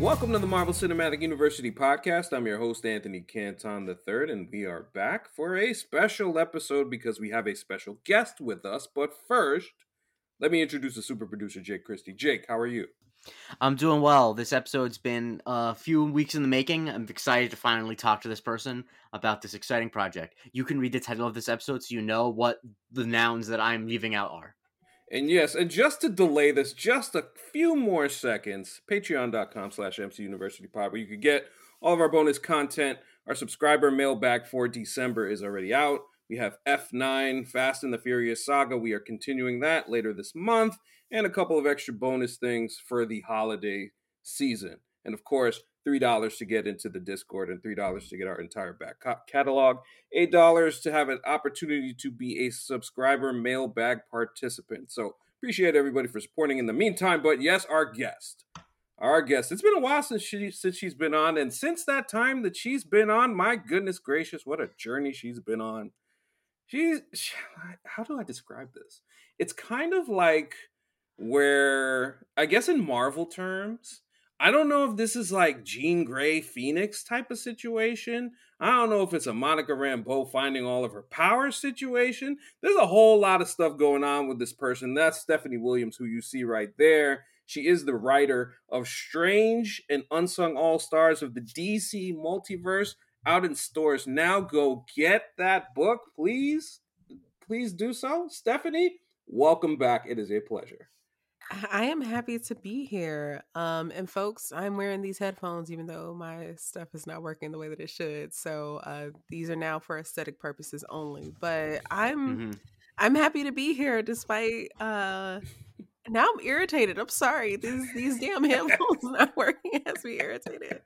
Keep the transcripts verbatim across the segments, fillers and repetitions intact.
Welcome to the Marvel Cinematic University podcast. I'm your host, Anthony Canton the third, and we are back for a special episode because we have a special guest with us. But first, let me introduce the super producer, Jake Christie. Jake, how are you? I'm doing well. This episode's been a few weeks in the making. I'm excited to finally talk to this person about this exciting project. You can read the title of this episode so you know what the nouns that I'm leaving out are. And yes, and just to delay this just a few more seconds, patreon.com slash mcuniversitypod, where you can get all of our bonus content. Our subscriber mailbag for December is already out. We have F nine, Fast and the Furious Saga. We are continuing that later this month, and a couple of extra bonus things for the holiday season. And of course, three dollars to get into the Discord and three dollars to get our entire back catalog, eight dollars to have an opportunity to be a subscriber mailbag participant. So appreciate everybody for supporting in the meantime. But yes, our guest, our guest, it's been a while since, she, since she's been on. And since that time that she's been on, my goodness gracious, what a journey she's been on. She's, how do I describe this? It's kind of like where, I guess in Marvel terms, I don't know if this is like Jean Grey Phoenix type of situation. I don't know if it's a Monica Rambeau finding all of her power situation. There's a whole lot of stuff going on with this person. That's Stephanie Williams, who you see right there. She is the writer of Strange and Unsung All-Stars of the D C Multiverse, out in stores now. Go get that book, please. Please do so. Stephanie, welcome back. It is a pleasure. I am happy to be here. Um, and folks, I'm wearing these headphones, even though my stuff is not working the way that it should. So uh, these are now for aesthetic purposes only. But I'm mm-hmm. I'm happy to be here despite... Uh, now I'm irritated. I'm sorry. These these damn headphones not working. It has me irritated.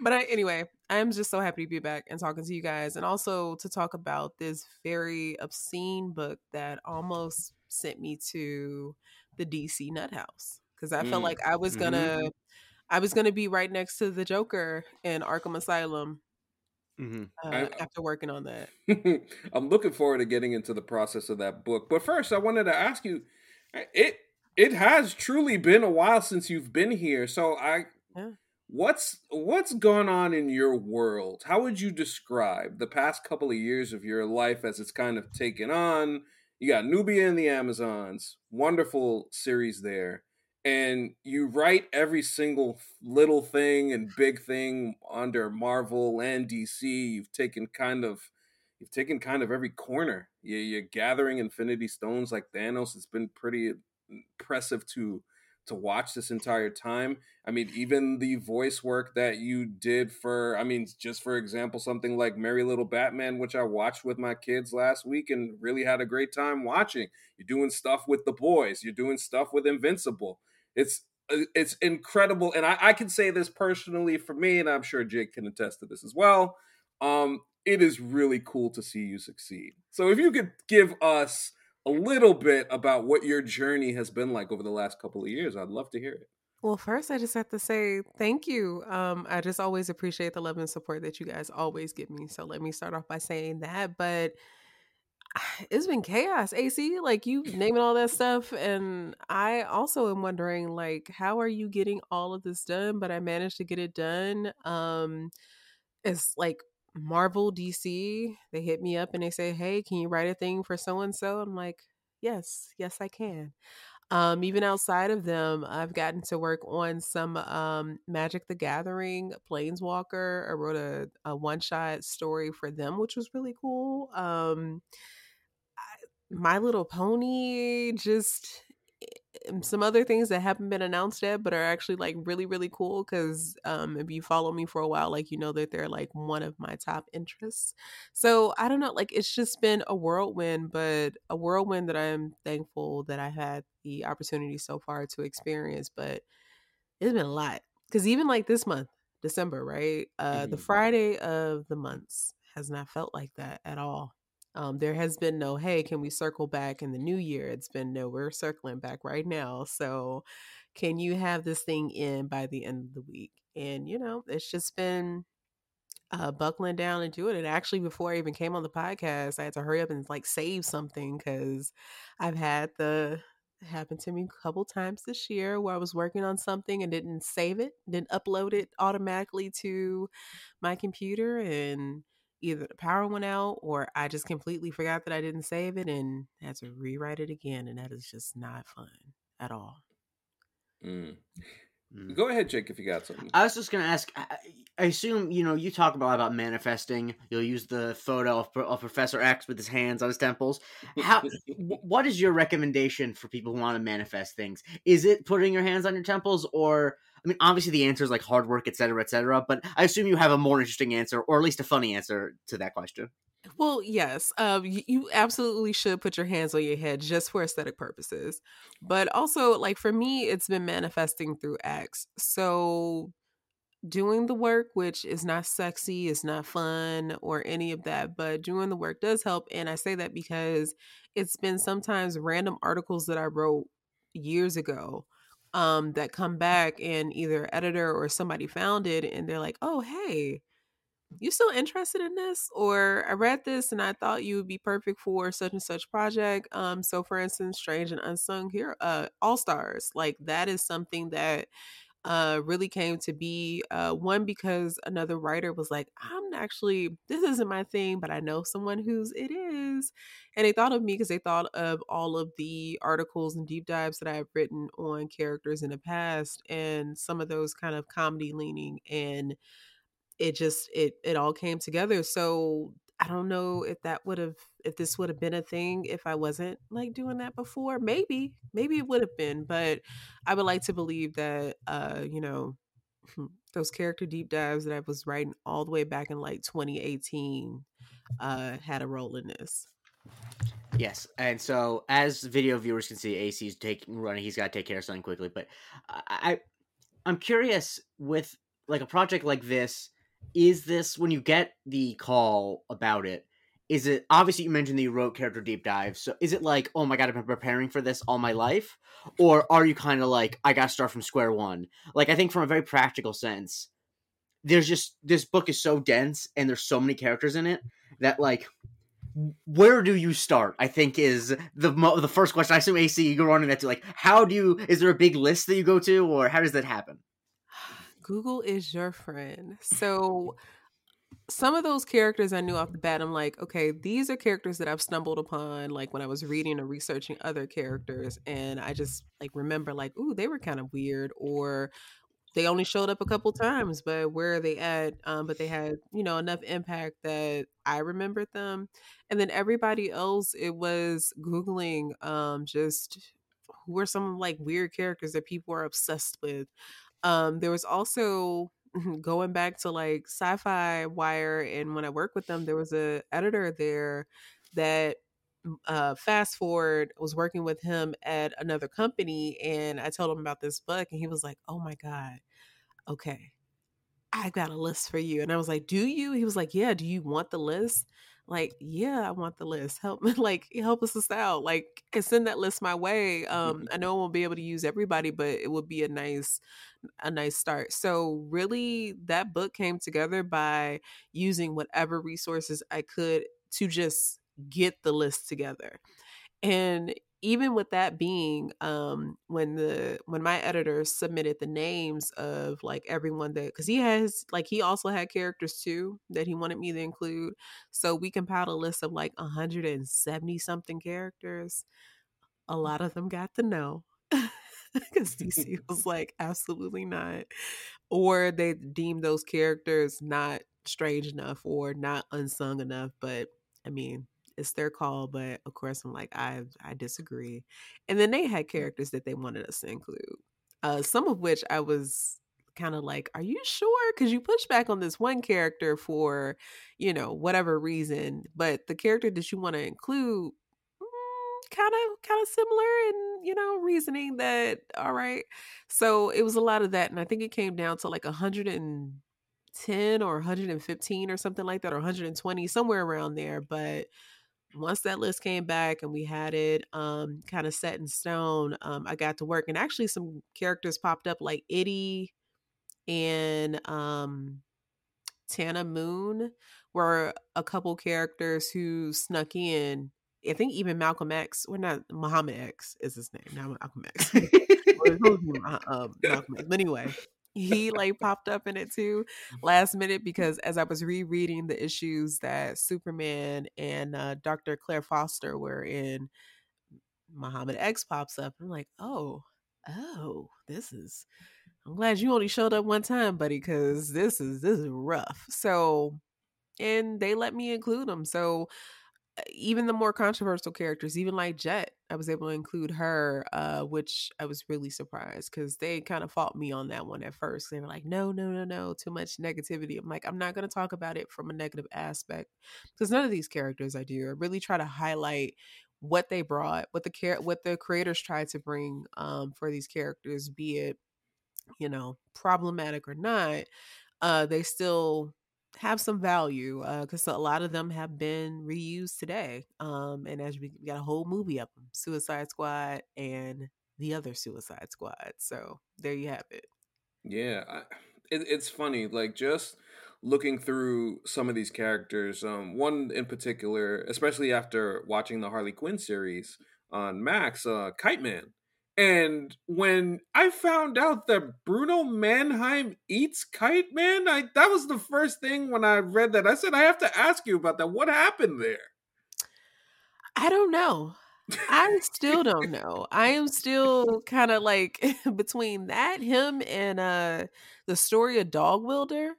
But I, anyway, I'm just so happy to be back and talking to you guys. And also to talk about this very obscene book that almost sent me to... the D C nut house, because I mm. felt like I was gonna mm-hmm. I was gonna be right next to the Joker in Arkham Asylum mm-hmm. uh, I, after working on that. I'm looking forward to getting into the process of that book, but first I wanted to ask you, it it has truly been a while since you've been here, so I yeah. what's what's gone on in your world? How would you describe the past couple of years of your life as it's kind of taken on? You got Nubia and the Amazons, wonderful series there. And you write every single little thing and big thing under Marvel and D C. You've taken kind of you've taken kind of every corner. You you're gathering Infinity Stones like Thanos. It's been pretty impressive to to watch this entire time. I mean, even the voice work that you did for, I mean, just for example, something like Merry Little Batman, which I watched with my kids last week and really had a great time watching. You're doing stuff with The Boys. You're doing stuff with Invincible. It's it's incredible. And I, I can say this personally for me, and I'm sure Jake can attest to this as well. Um, it is really cool to see you succeed. So if you could give us a little bit about what your journey has been like over the last couple of years, I'd love to hear it. Well, first, I just have to say thank you. Um, I just always appreciate the love and support that you guys always give me. So let me start off by saying that. But it's been chaos, A C. Like, you naming all that stuff. And I also am wondering, like, how are you getting all of this done? But I managed to get it done. Um, it's like... Marvel D C, they hit me up and they say, hey, can you write a thing for so-and-so? I'm like, yes, yes, I can. Um, even outside of them, I've gotten to work on some um, Magic the Gathering, Planeswalker. I wrote a, a one-shot story for them, which was really cool. Um, I, My Little Pony, just some other things that haven't been announced yet but are actually like really really cool, because um if you follow me for a while, like, you know that they're like one of my top interests. So I don't know, like, it's just been a whirlwind, but a whirlwind that I'm thankful that I had the opportunity so far to experience. But it's been a lot, because even like this month, December, right, uh mm-hmm. the Friday of the months has not felt like that at all. Um, there has been no, hey, can we circle back in the new year? It's been, no, we're circling back right now. So can you have this thing in by the end of the week? And, you know, it's just been uh, buckling down and doing it. Actually, before I even came on the podcast, I had to hurry up and like save something, because I've had the It happened to me a couple times this year where I was working on something and didn't save it, didn't upload it automatically to my computer, and either the power went out or I just completely forgot that I didn't save it and had to rewrite it again. And that is just not fun at all. Mm. Mm. Go ahead, Jake, if you got something. I was just going to ask, I, I assume, you know, you talk a lot about manifesting. You'll use the photo of, of Professor X with his hands on his temples. How? What is your recommendation for people who want to manifest things? Is it putting your hands on your temples, or, I mean, obviously the answer is like hard work, et cetera, et cetera, but I assume you have a more interesting answer, or at least a funny answer to that question. Well, yes, um, you absolutely should put your hands on your head just for aesthetic purposes. But also, like for me, it's been manifesting through acts. So doing the work, which is not sexy, it's not fun or any of that, but doing the work does help. And I say that because it's been sometimes random articles that I wrote years ago um, that come back, and either editor or somebody found it and they're like, oh, hey, you still interested in this? Or I read this and I thought you would be perfect for such and such project. Um, so for instance, Strange and Unsung Hero, uh, All-Stars, like that is something that uh, really came to be uh, one because another writer was like, I'm actually, this isn't my thing, but I know someone who's it is. And they thought of me because they thought of all of the articles and deep dives that I've written on characters in the past, and some of those kind of comedy leaning, and it just, it, it all came together. So I don't know if that would have, if this would have been a thing if I wasn't like doing that before. Maybe, maybe it would have been, but I would like to believe that, uh, you know, those character deep dives that I was writing all the way back in like twenty eighteen uh, had a role in this. Yes, and so as video viewers can see, A C's taking running. He's got to take care of something quickly, but I, I'm curious with like a project like this. Is this, when you get the call about it, is it, obviously you mentioned that you wrote character deep dives, so is it like, oh my god, I've been preparing for this all my life? Or are you kind of like, I gotta start from square one? Like, I think from a very practical sense, there's just, this book is so dense and there's so many characters in it that like, where do you start? I think is the mo- the first question. I assume, A C, you go on to that too. Like, how do you, is there a big list that you go to, or how does that happen? Google is your friend. So some of those characters I knew off the bat, I'm like, okay, these are characters that I've stumbled upon, like when I was reading or researching other characters. And I just like remember like, ooh, they were kind of weird, or they only showed up a couple times, but where are they at? Um, but they had, you know, enough impact that I remembered them. And then everybody else, it was Googling um, just who are some like weird characters that people are obsessed with. Um, there was also, going back to like Sci-Fi Wire, and when I worked with them, there was a editor there that uh, fast forward was working with him at another company, and I told him about this book, and he was like, oh my god, okay, I got a list for you. And I was like, do you? He was like, yeah, do you want the list? Like, yeah, I want the list. Help me, like, help us this out. Like, and send that list my way. Um, I know I won't be able to use everybody, but it would be a nice, a nice start. So really that book came together by using whatever resources I could to just get the list together. And even with that being, um, when the, when my editor submitted the names of like everyone that, cause he has like, he also had characters too that he wanted me to include. So we compiled a list of like one hundred seventy something characters. A lot of them got the no, cause D C was like, absolutely not. Or they deemed those characters not strange enough or not unsung enough. But I mean, it's their call, but of course I'm like, I I disagree. And then they had characters that they wanted us to include. Uh, some of which I was kind of like, are you sure? Because you push back on this one character for, you know, whatever reason, but the character that you want to include, kind of kind of similar in, you know, reasoning that, all right. So it was a lot of that. And I think it came down to like one hundred ten or one hundred fifteen or something like that, or one hundred twenty, somewhere around there. But once that list came back and we had it um, kind of set in stone, um, I got to work. And actually some characters popped up like Itty and um, Tana Moon were a couple characters who snuck in I think even Malcolm X, or not, Muhammad X is his name. Now Malcolm X. um, Malcolm X. But anyway, he like popped up in it too last minute, because as I was rereading the issues that Superman and uh, Doctor Claire Foster were in, Muhammad X pops up. I'm like, oh, oh, this is, I'm glad you only showed up one time, buddy, because this is, this is rough. So, and they let me include them. So even the more controversial characters, even like Jet, I was able to include her, uh, which I was really surprised, because they kind of fought me on that one at first. They were like, no, no, no, no, too much negativity. I'm like, I'm not going to talk about it from a negative aspect, because none of these characters I do. I really try to highlight what they brought, what the care, what the creators tried to bring um, for these characters, be it, you know, problematic or not. Uh, they still have some value, because uh, a lot of them have been reused today. Um, and as we, we got a whole movie of them, Suicide Squad and the other Suicide Squad. So there you have it. Yeah, I, it, it's funny, like just looking through some of these characters, um, one in particular, especially after watching the Harley Quinn series on Max, uh, Kite Man. And when I found out that Bruno Mannheim eats Kite Man, I, that was the first thing when I read that. I said, I have to ask you about that. What happened there? I don't know. I still don't know. I am still kind of like between that, him, and uh, the story of Dog Welder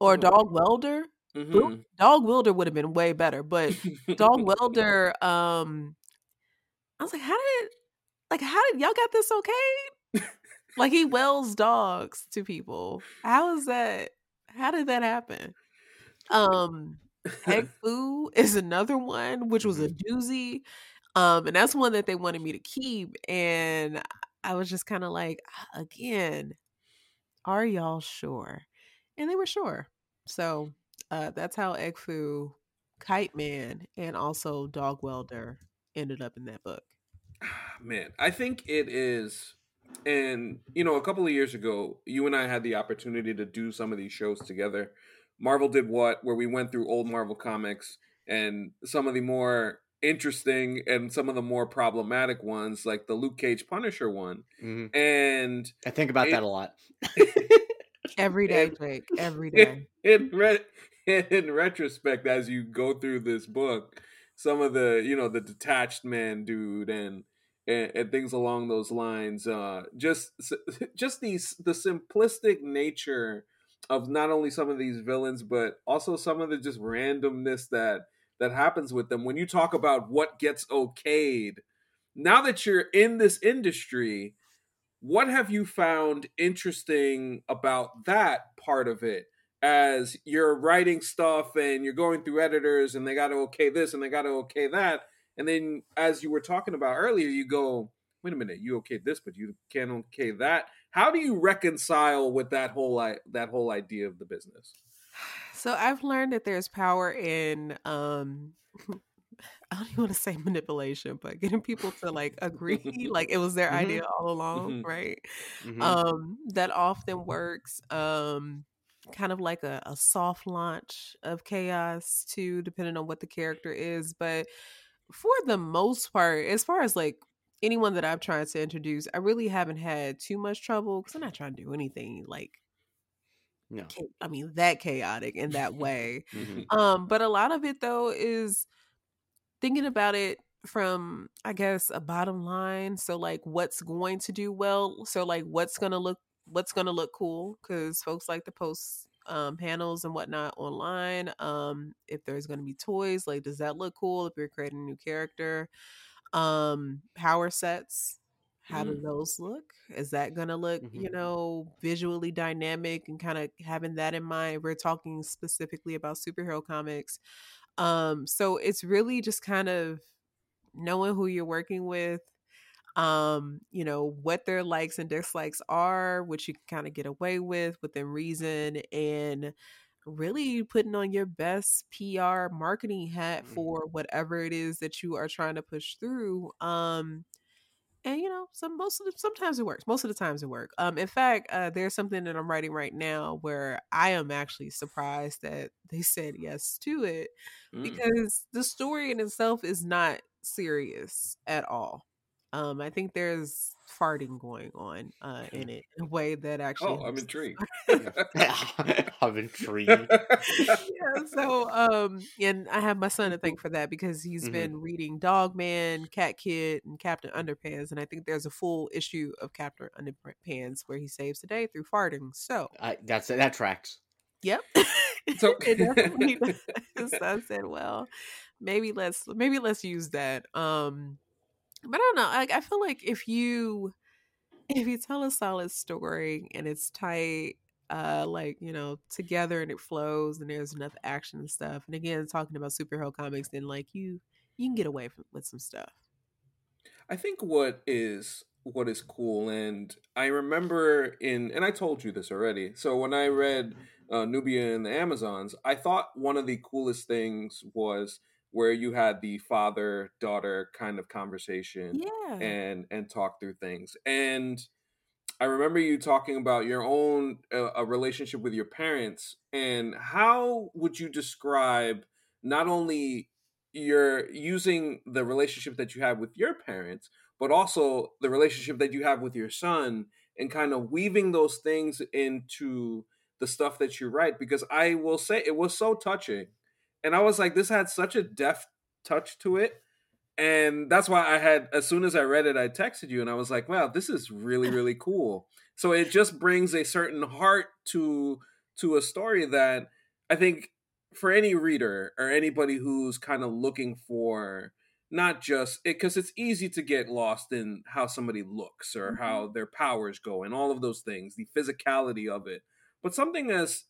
or Dog Welder. Mm-hmm. Dog Welder would have been way better, but Dog Welder, um, I was like, how did... Like, how did y'all got this okay? Like, he welds dogs to people. How is that? How did that happen? Um, Egg Fu is another one, which was a doozy. Um, and that's one that they wanted me to keep. And I was just kind of like, again, are y'all sure? And they were sure. So uh, that's how Egg Fu, Kite Man, and also Dog Welder ended up in that book. Man, I think it is, and you know, a couple of years ago, you and I had the opportunity to do some of these shows together. Marvel Did What, where we went through old Marvel comics and some of the more interesting and some of the more problematic ones, like the Luke Cage Punisher one. Mm-hmm. And I think about it, that a lot. Every day, Jake. Every day. In, re- in retrospect, as you go through this book, some of the, you know, the detached man dude and and, and things along those lines. Uh, just just these the simplistic nature of not only some of these villains, but also some of the just randomness that that happens with them. When you talk about what gets okayed, now that you're in this industry, what have you found interesting about that part of it? As you're writing stuff and you're going through editors and they got to okay this and they got to okay that. And then as you were talking about earlier, you go, wait a minute, you okayed this, but you can't okay that. How do you reconcile with that whole, that whole idea of the business? So I've learned that there's power in, um, I don't even want to say manipulation, but getting people to like agree, like it was their mm-hmm. idea all along. Mm-hmm. Right. Mm-hmm. Um, that often works. Um, kind of like a, a soft launch of chaos too, depending on what the character is. But for the most part, as far as like anyone that I've tried to introduce, I really haven't had too much trouble, because I'm not trying to do anything like, no, I mean, that chaotic in that way. Mm-hmm. Um, but a lot of it though is thinking about it from, I guess, a bottom line. So like what's going to do well? So like what's going to look what's going to look cool, because folks like to post um, panels and whatnot online. Um, if there's going to be toys, like, does that look cool? If you're creating a new character, um, power sets, how mm. do those look? Is that going to look, mm-hmm. you know, visually dynamic, and kind of having that in mind? We're talking specifically about superhero comics. Um, so it's really just kind of knowing who you're working with. Um, you know, what their likes and dislikes are, which you can kind of get away with within reason, and really putting on your best P R marketing hat for whatever it is that you are trying to push through. Um, And, you know, some most of the, sometimes it works. Most of the times it works. Um, in fact, uh, there's something that I'm writing right now where I am actually surprised that they said yes to it, mm. because the story in itself is not serious at all. Um, I think there's farting going on uh, in it in a way that actually. Oh, I'm intrigued. I'm intrigued. Yeah. So, um, and I have my son to thank for that, because he's mm-hmm. been reading Dog Man, Cat Kid, and Captain Underpants, and I think there's a full issue of Captain Underpants where he saves the day through farting. So uh, that's that tracks. Yep. So it definitely does. So I said, well, maybe let's maybe let's use that. Um. But I don't know. Like, I feel like if you if you tell a solid story and it's tight, uh, like, you know, together, and it flows, and there's enough action and stuff. And again, talking about superhero comics, then like you you can get away from, with some stuff. I think what is what is cool, and I remember in and I told you this already. So when I read uh, Nubia and the Amazons, I thought one of the coolest things was where you had the father-daughter kind of conversation, yeah. and and talk through things. And I remember you talking about your own uh, a relationship with your parents, and how would you describe not only your using the relationship that you have with your parents, but also the relationship that you have with your son, and kind of weaving those things into the stuff that you write? Because I will say it was so touching. And I was like, this had such a deft touch to it. And that's why I had, as soon as I read it, I texted you and I was like, wow, this is really, really cool. So it just brings a certain heart to to a story that I think for any reader or anybody who's kind of looking for not just it, because it's easy to get lost in how somebody looks or mm-hmm. how their powers go and all of those things, the physicality of it. But something as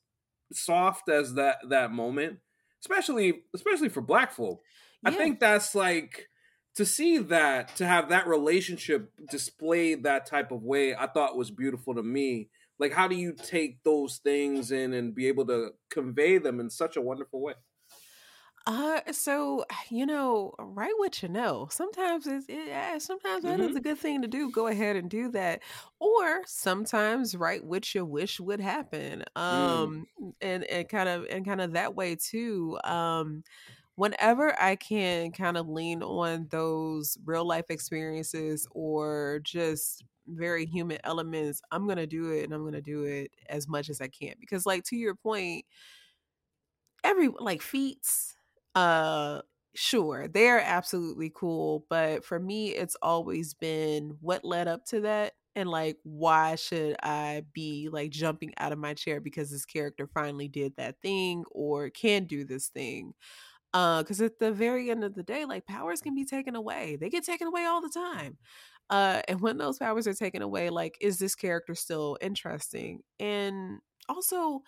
soft as that that moment, Especially, especially for Black folk, yeah. I think that's like, to see that, to have that relationship displayed that type of way, I thought was beautiful to me. Like, how do you take those things in and be able to convey them in such a wonderful way? Uh, so, you know, write what you know. Sometimes it's, it, sometimes that mm-hmm. is a good thing to do. Go ahead and do that. Or sometimes write what you wish would happen. Um, mm. and, and kind of, and kind of that way too. Um, whenever I can kind of lean on those real life experiences or just very human elements, I'm going to do it and I'm going to do it as much as I can. Because like, to your point, every like feats, Uh, sure, they're absolutely cool, but for me, it's always been what led up to that, and like, why should I be like jumping out of my chair because this character finally did that thing or can do this thing? Uh, because at the very end of the day, like, powers can be taken away; they get taken away all the time. Uh, and when those powers are taken away, like, is this character still interesting? And also,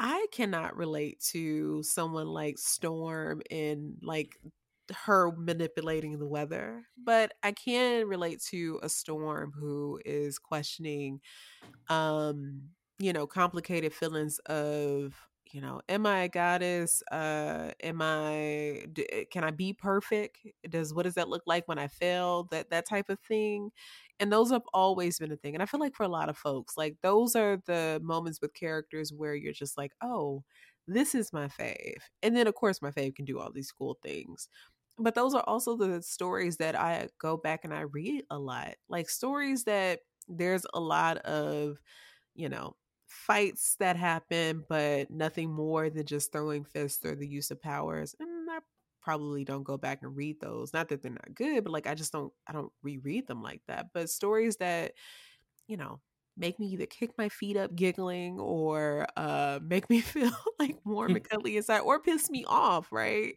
I cannot relate to someone like Storm and like her manipulating the weather, but I can relate to a Storm who is questioning, um, you know, complicated feelings of, you know, am I a goddess? Uh, am I, d- can I be perfect? Does, what does that look like when I fail? That, that type of thing. And those have always been a thing. And I feel like for a lot of folks, like, those are the moments with characters where you're just like, oh, this is my fave. And then, of course, my fave can do all these cool things. But those are also the stories that I go back and I read a lot. Like, stories that there's a lot of, you know, fights that happen, but nothing more than just throwing fists or the use of powers. And I probably don't go back and read those. Not that they're not good, but like, I just don't, I don't reread them like that. But stories that, you know, make me either kick my feet up giggling or uh, make me feel like warm and cuddly inside, or piss me off, right?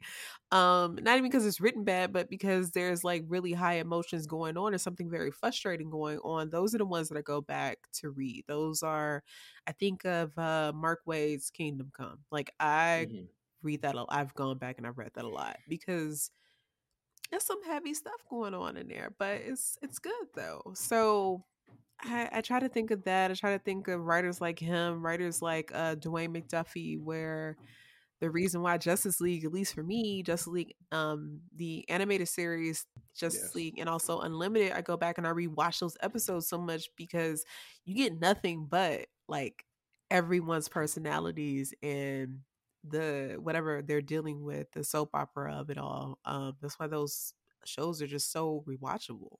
Um, not even because it's written bad, but because there's like really high emotions going on or something very frustrating going on. Those are the ones that I go back to read. Those are, I think of uh, Mark Waid's Kingdom Come. Like, I mm-hmm. read that, I've gone back and I've read that a lot, because there's some heavy stuff going on in there, but it's, it's good though. So I, I try to think of that. I try to think of writers like him, writers like uh, Dwayne McDuffie, where the reason why Justice League, at least for me, Justice League, um, the animated series, Justice yes. League, and also Unlimited, I go back and I rewatch those episodes so much because you get nothing but like everyone's personalities and the whatever they're dealing with, the soap opera of it all. Um, that's why those shows are just so rewatchable.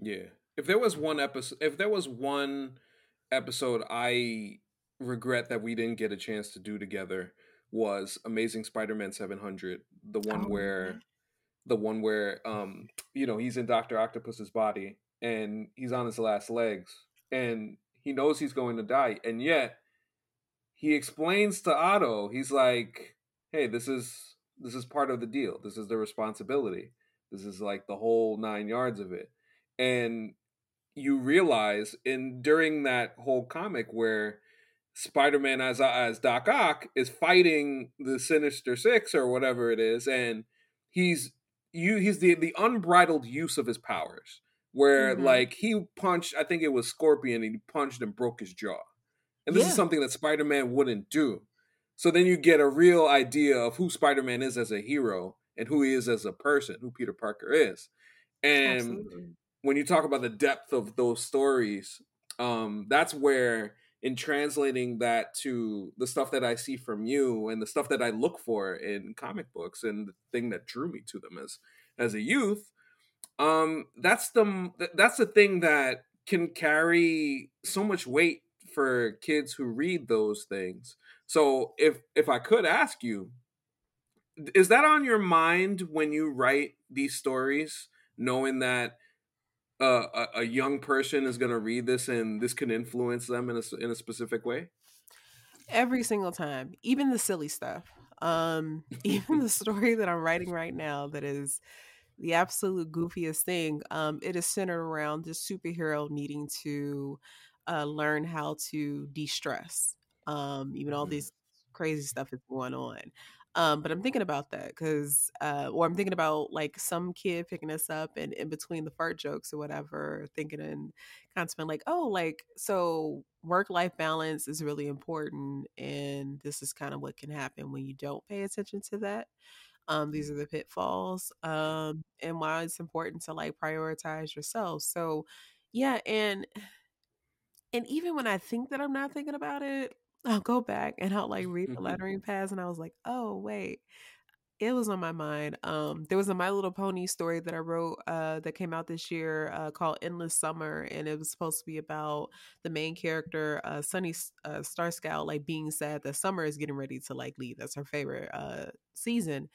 Yeah. If there was one episode, if there was one episode I regret that we didn't get a chance to do together was Amazing Spider-Man seven hundred, the one oh, where man. the one where um you know, he's in Doctor Octopus's body and he's on his last legs and he knows he's going to die, and yet he explains to Otto, he's like, hey, this is this is part of the deal, this is the responsibility, this is like the whole nine yards of it. And you realize in during that whole comic where Spider-Man as as Doc Ock is fighting the Sinister Six or whatever it is, and he's you he's the the unbridled use of his powers, where mm-hmm. like he punched, I think it was Scorpion, and he punched and broke his jaw, and this yeah. is something that Spider-Man wouldn't do. So then you get a real idea of who Spider-Man is as a hero and who he is as a person, who Peter Parker is. And Absolutely. When you talk about the depth of those stories, um, that's where in translating that to the stuff that I see from you and the stuff that I look for in comic books and the thing that drew me to them as, as a youth, um, that's the, that's the thing that can carry so much weight for kids who read those things. So if, if I could ask you, is that on your mind when you write these stories, knowing that Uh, a, a young person is going to read this and this can influence them in a, in a specific way? Every single time, even the silly stuff. Um, even the story that I'm writing right now that is the absolute goofiest thing. Um, it is centered around this superhero needing to uh, learn how to de-stress. Um, even all this crazy stuff is going on. Um, but I'm thinking about that because, uh, or I'm thinking about like some kid picking us up and in between the fart jokes or whatever, thinking and constantly like, oh, like, so work-life balance is really important. And this is kind of what can happen when you don't pay attention to that. Um, these are the pitfalls, um, and why it's important to like prioritize yourself. So yeah. And, and even when I think that I'm not thinking about it, I'll go back and I'll like read the lettering pads, and I was like, oh wait, it was on my mind. Um, there was a My Little Pony story that I wrote uh, that came out this year uh, called Endless Summer, and it was supposed to be about the main character, uh, Sunny uh, Star Scout, like being sad that summer is getting ready to like leave. That's her favorite uh, season,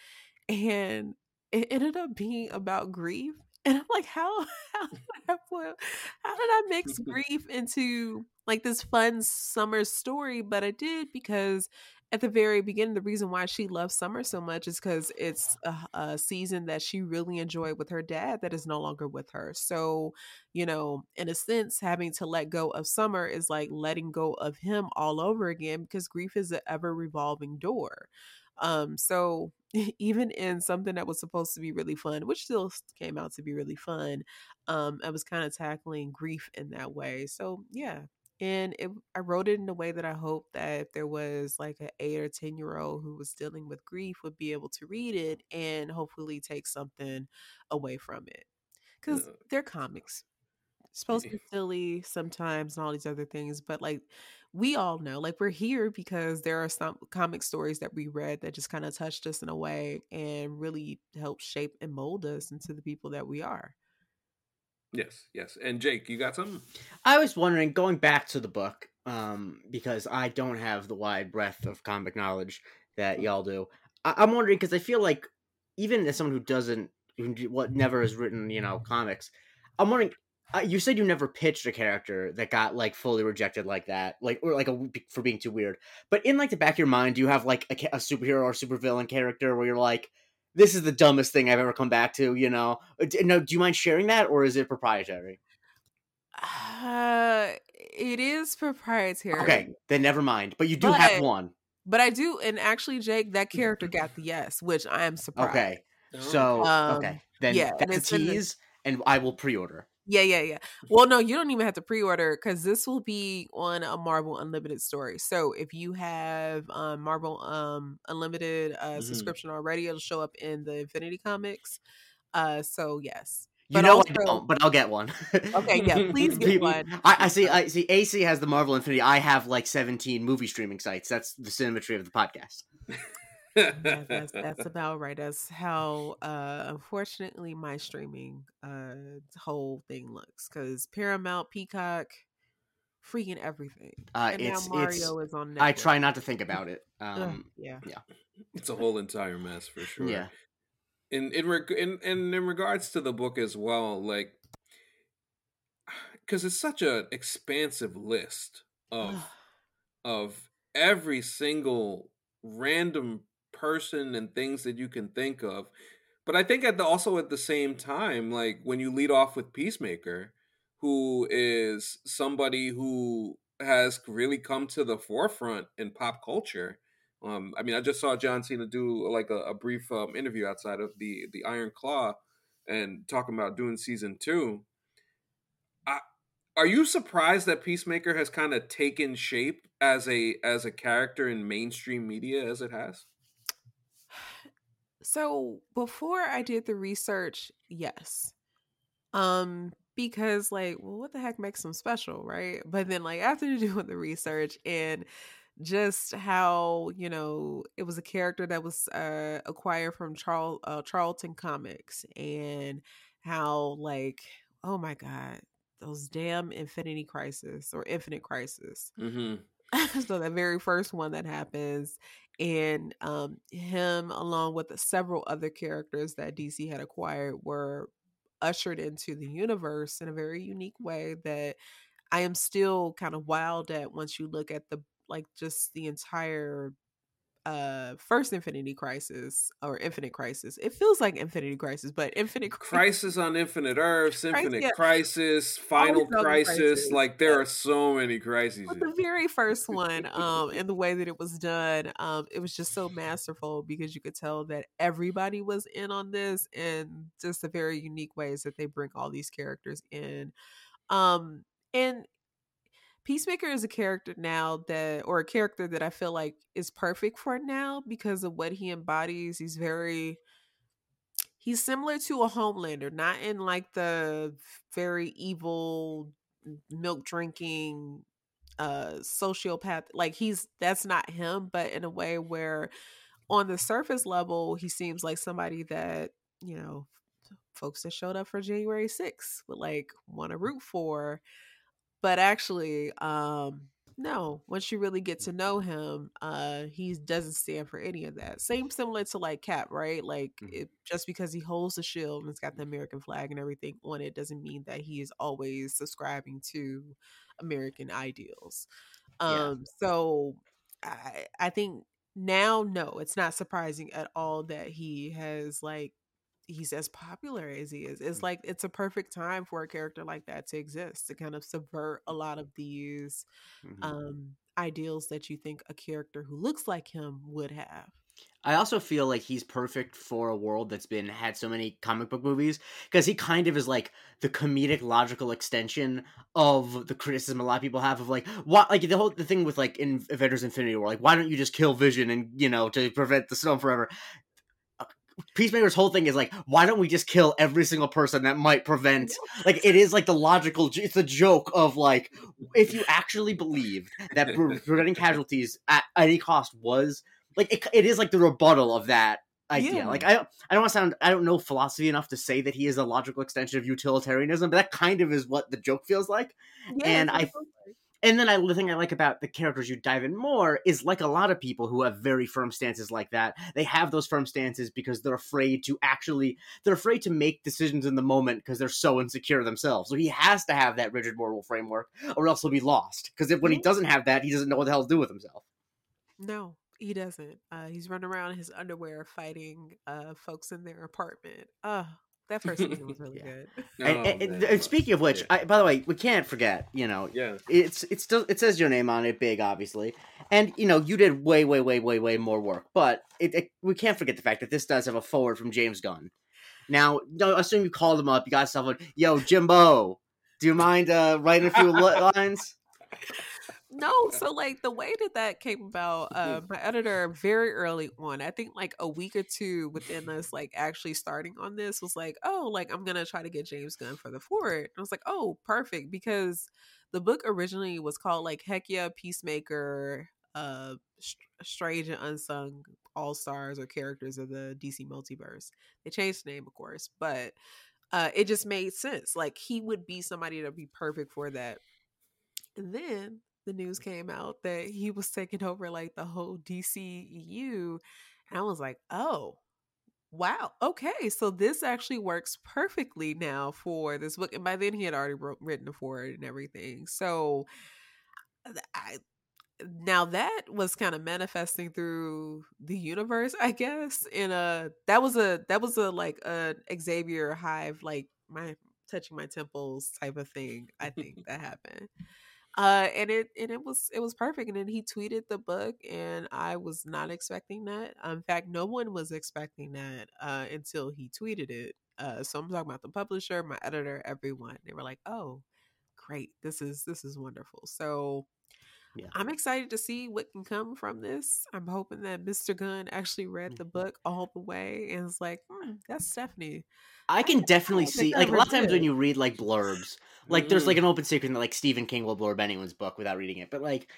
and it ended up being about grief. And I'm like, how how did I, how did I mix grief into like this fun summer story? But I did, because at the very beginning, the reason why she loves summer so much is because it's a, a season that she really enjoyed with her dad that is no longer with her. So, you know, in a sense, having to let go of summer is like letting go of him all over again, because grief is an ever revolving door. Um, so even in something that was supposed to be really fun, which still came out to be really fun, um, I was kind of tackling grief in that way. So yeah. And it, I wrote it in a way that I hoped that if there was like an eight or ten year old who was dealing with grief would be able to read it and hopefully take something away from it. Cause yeah. they're comics. It's supposed to be silly sometimes and all these other things, but like, we all know, like, we're here because there are some comic stories that we read that just kind of touched us in a way and really helped shape and mold us into the people that we are. Yes, yes. And Jake, you got something? I was wondering, going back to the book, um, because I don't have the wide breadth of comic knowledge that y'all do. I- I'm wondering, because I feel like even as someone who doesn't, what never has written, you know, comics, I'm wondering... Uh, you said you never pitched a character that got like fully rejected like that, like or like a, for being too weird. But in like the back of your mind, do you have like a, a superhero or supervillain character where you're like, "This is the dumbest thing I've ever come back to"? You know, do, no. Do you mind sharing that, or is it proprietary? Uh, it is proprietary. Okay, then never mind. But you do but, have one. But I do, and actually, Jake, that character got the yes, which I am surprised. Okay, so um, okay, then yeah, that's a tease, the- and I will pre-order. Yeah, yeah, yeah. Well, no, you don't even have to pre-order because this will be on a Marvel Unlimited story. So if you have um, Marvel um, Unlimited uh, mm. subscription already, it'll show up in the Infinity Comics. Uh, so yes. You but know also, I don't, but I'll get one. Okay, yeah, please get one. I, I see. I see. A C has the Marvel Infinity. I have like seventeen movie streaming sites. That's the symmetry of the podcast. yeah, that's, that's about right. That's how, uh, unfortunately, my streaming uh, whole thing looks because Paramount, Peacock, freaking everything. Uh, and it's, now Mario it's, is on. Netflix. I try not to think about it. Um, uh, yeah, yeah. It's a whole entire mess for sure. Yeah. In in, reg- in in in regards to the book as well, like, because it's such an expansive list of of every single random person and things that you can think of, but I think at the, also at the same time, like when you lead off with Peacemaker, who is somebody who has really come to the forefront in pop culture. Um, I mean, I just saw John Cena do like a, a brief um, interview outside of the, the Iron Claw and talking about doing season two. I, are you surprised that Peacemaker has kind of taken shape as a as a character in mainstream media as it has? So before I did the research, yes. Um, because like, well, what the heck makes them special, right? But then like after doing the research and just how, you know, it was a character that was uh, acquired from Charl- uh, Charlton Comics, and how like, oh my God, those damn Infinity Crisis or Infinite Crisis. Mm-hmm. So that very first one that happens, and um, him along with several other characters that D C had acquired were ushered into the universe in a very unique way that I am still kind of wild at once you look at the like just the entire uh first Infinity Crisis or Infinite Crisis. It feels like Infinity Crisis, but Infinite Crisis, Crisis on Infinite Earths, Infinite yeah. Crisis, Final Crisis. Crisis. Like there yeah. are so many crises. But the very first one, um, and the way that it was done, um, it was just so masterful because you could tell that everybody was in on this, and just the very unique ways that they bring all these characters in. Um, and Peacemaker is a character now that, or a character that I feel like is perfect for now because of what he embodies. He's very, he's similar to a Homelander, not in like the very evil milk drinking uh, sociopath. Like he's, that's not him, but in a way where on the surface level, he seems like somebody that, you know, folks that showed up for January sixth would like want to root for. But actually, um, no, once you really get to know him, uh, he doesn't stand for any of that. Same, similar to like Cap, right? Like mm-hmm. it, just because he holds the shield and it's got the American flag and everything on it doesn't mean that he is always subscribing to American ideals. Um, yeah. So I, I think now, no, it's not surprising at all that he has like, he's as popular as he is. It's like, it's a perfect time for a character like that to exist, to kind of subvert a lot of these mm-hmm. um, ideals that you think a character who looks like him would have. I also feel like he's perfect for a world that's been, had so many comic book movies, because he kind of is like the comedic logical extension of the criticism a lot of people have of like, what, like the whole the thing with like in Avengers Infinity War, like, why don't you just kill Vision and, you know, to prevent the storm forever? Peacemaker's whole thing is like, why don't we just kill every single person that might prevent, like, it is like the logical, it's a joke of like, if you actually believed that preventing casualties at any cost was like, it, it is like the rebuttal of that idea. Yeah. Like, I, I don't want to sound, I don't know philosophy enough to say that he is a logical extension of utilitarianism, but that kind of is what the joke feels like. Yeah, and I, And then I, the thing I like about the characters you dive in more is like a lot of people who have very firm stances like that, they have those firm stances because they're afraid to actually, they're afraid to make decisions in the moment because they're so insecure themselves. So he has to have that rigid moral framework or else he'll be lost. Because when he doesn't have that, he doesn't know what the hell to do with himself. No, he doesn't. Uh, he's running around in his underwear fighting uh, folks in their apartment. Ugh. That first season was really yeah. good. Oh, and, and, and speaking of which, I, by the way, we can't forget, you know, yeah. it's it's still, it says your name on it big, obviously. And, you know, you did way, way, way, way, way more work. But it, it, we can't forget the fact that this does have a forward from James Gunn. Now, no, assume you called him up. You got someone, yo, Jimbo, do you mind uh, writing a few lines? No, so like the way that that came about, uh, my editor very early on, I think like a week or two within us like actually starting on this, was like, oh, like I'm going to try to get James Gunn for the forward. And I was like, oh, perfect. Because the book originally was called like Heck Yeah, Peacemaker, uh, Strange and Unsung All-Stars or Characters of the D C Multiverse. They changed the name, of course, but uh, it just made sense. Like he would be somebody that would be perfect for that. And then the news came out that he was taking over like the whole D C E U, and I was like, oh wow, okay, so this actually works perfectly now for this book. And by then he had already wrote, written the foreword and everything, so I now that was kind of manifesting through the universe, I guess. In a that was a that was a like a Xavier Hive, like my touching my temples type of thing, I think that happened. Uh, and it and it was it was perfect. And then he tweeted the book, and I was not expecting that. In fact, no one was expecting that uh, until he tweeted it. Uh, so I'm talking about the publisher, my editor, everyone. They were like, "Oh, great! This is this is wonderful." So yeah. I'm excited to see what can come from this. I'm hoping that Mister Gunn actually read the book all the way and is like, hmm, "That's Stephanie." I can I, definitely I see like a lot of times when you read like blurbs, like mm. there's like an open secret that like Stephen King will blurb anyone's book without reading it. But like,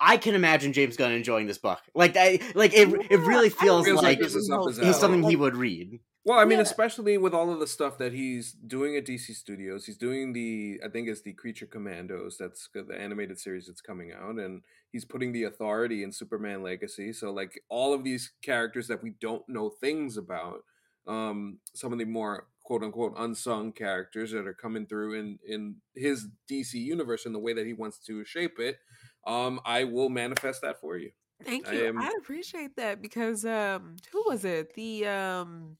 I can imagine James Gunn enjoying this book. Like, I, like it, yeah, it really feels, feels like, like he's something he would read. Well, I mean, yeah. especially with all of the stuff that he's doing at D C Studios, he's doing the, I think it's the Creature Commandos, that's the animated series that's coming out, and he's putting the Authority in Superman Legacy. So like all of these characters that we don't know things about, um, some of the more quote unquote unsung characters that are coming through in, in his D C universe and the way that he wants to shape it, um, I will manifest that for you. Thank you. I, am... I appreciate that because um, who was it? The... Um...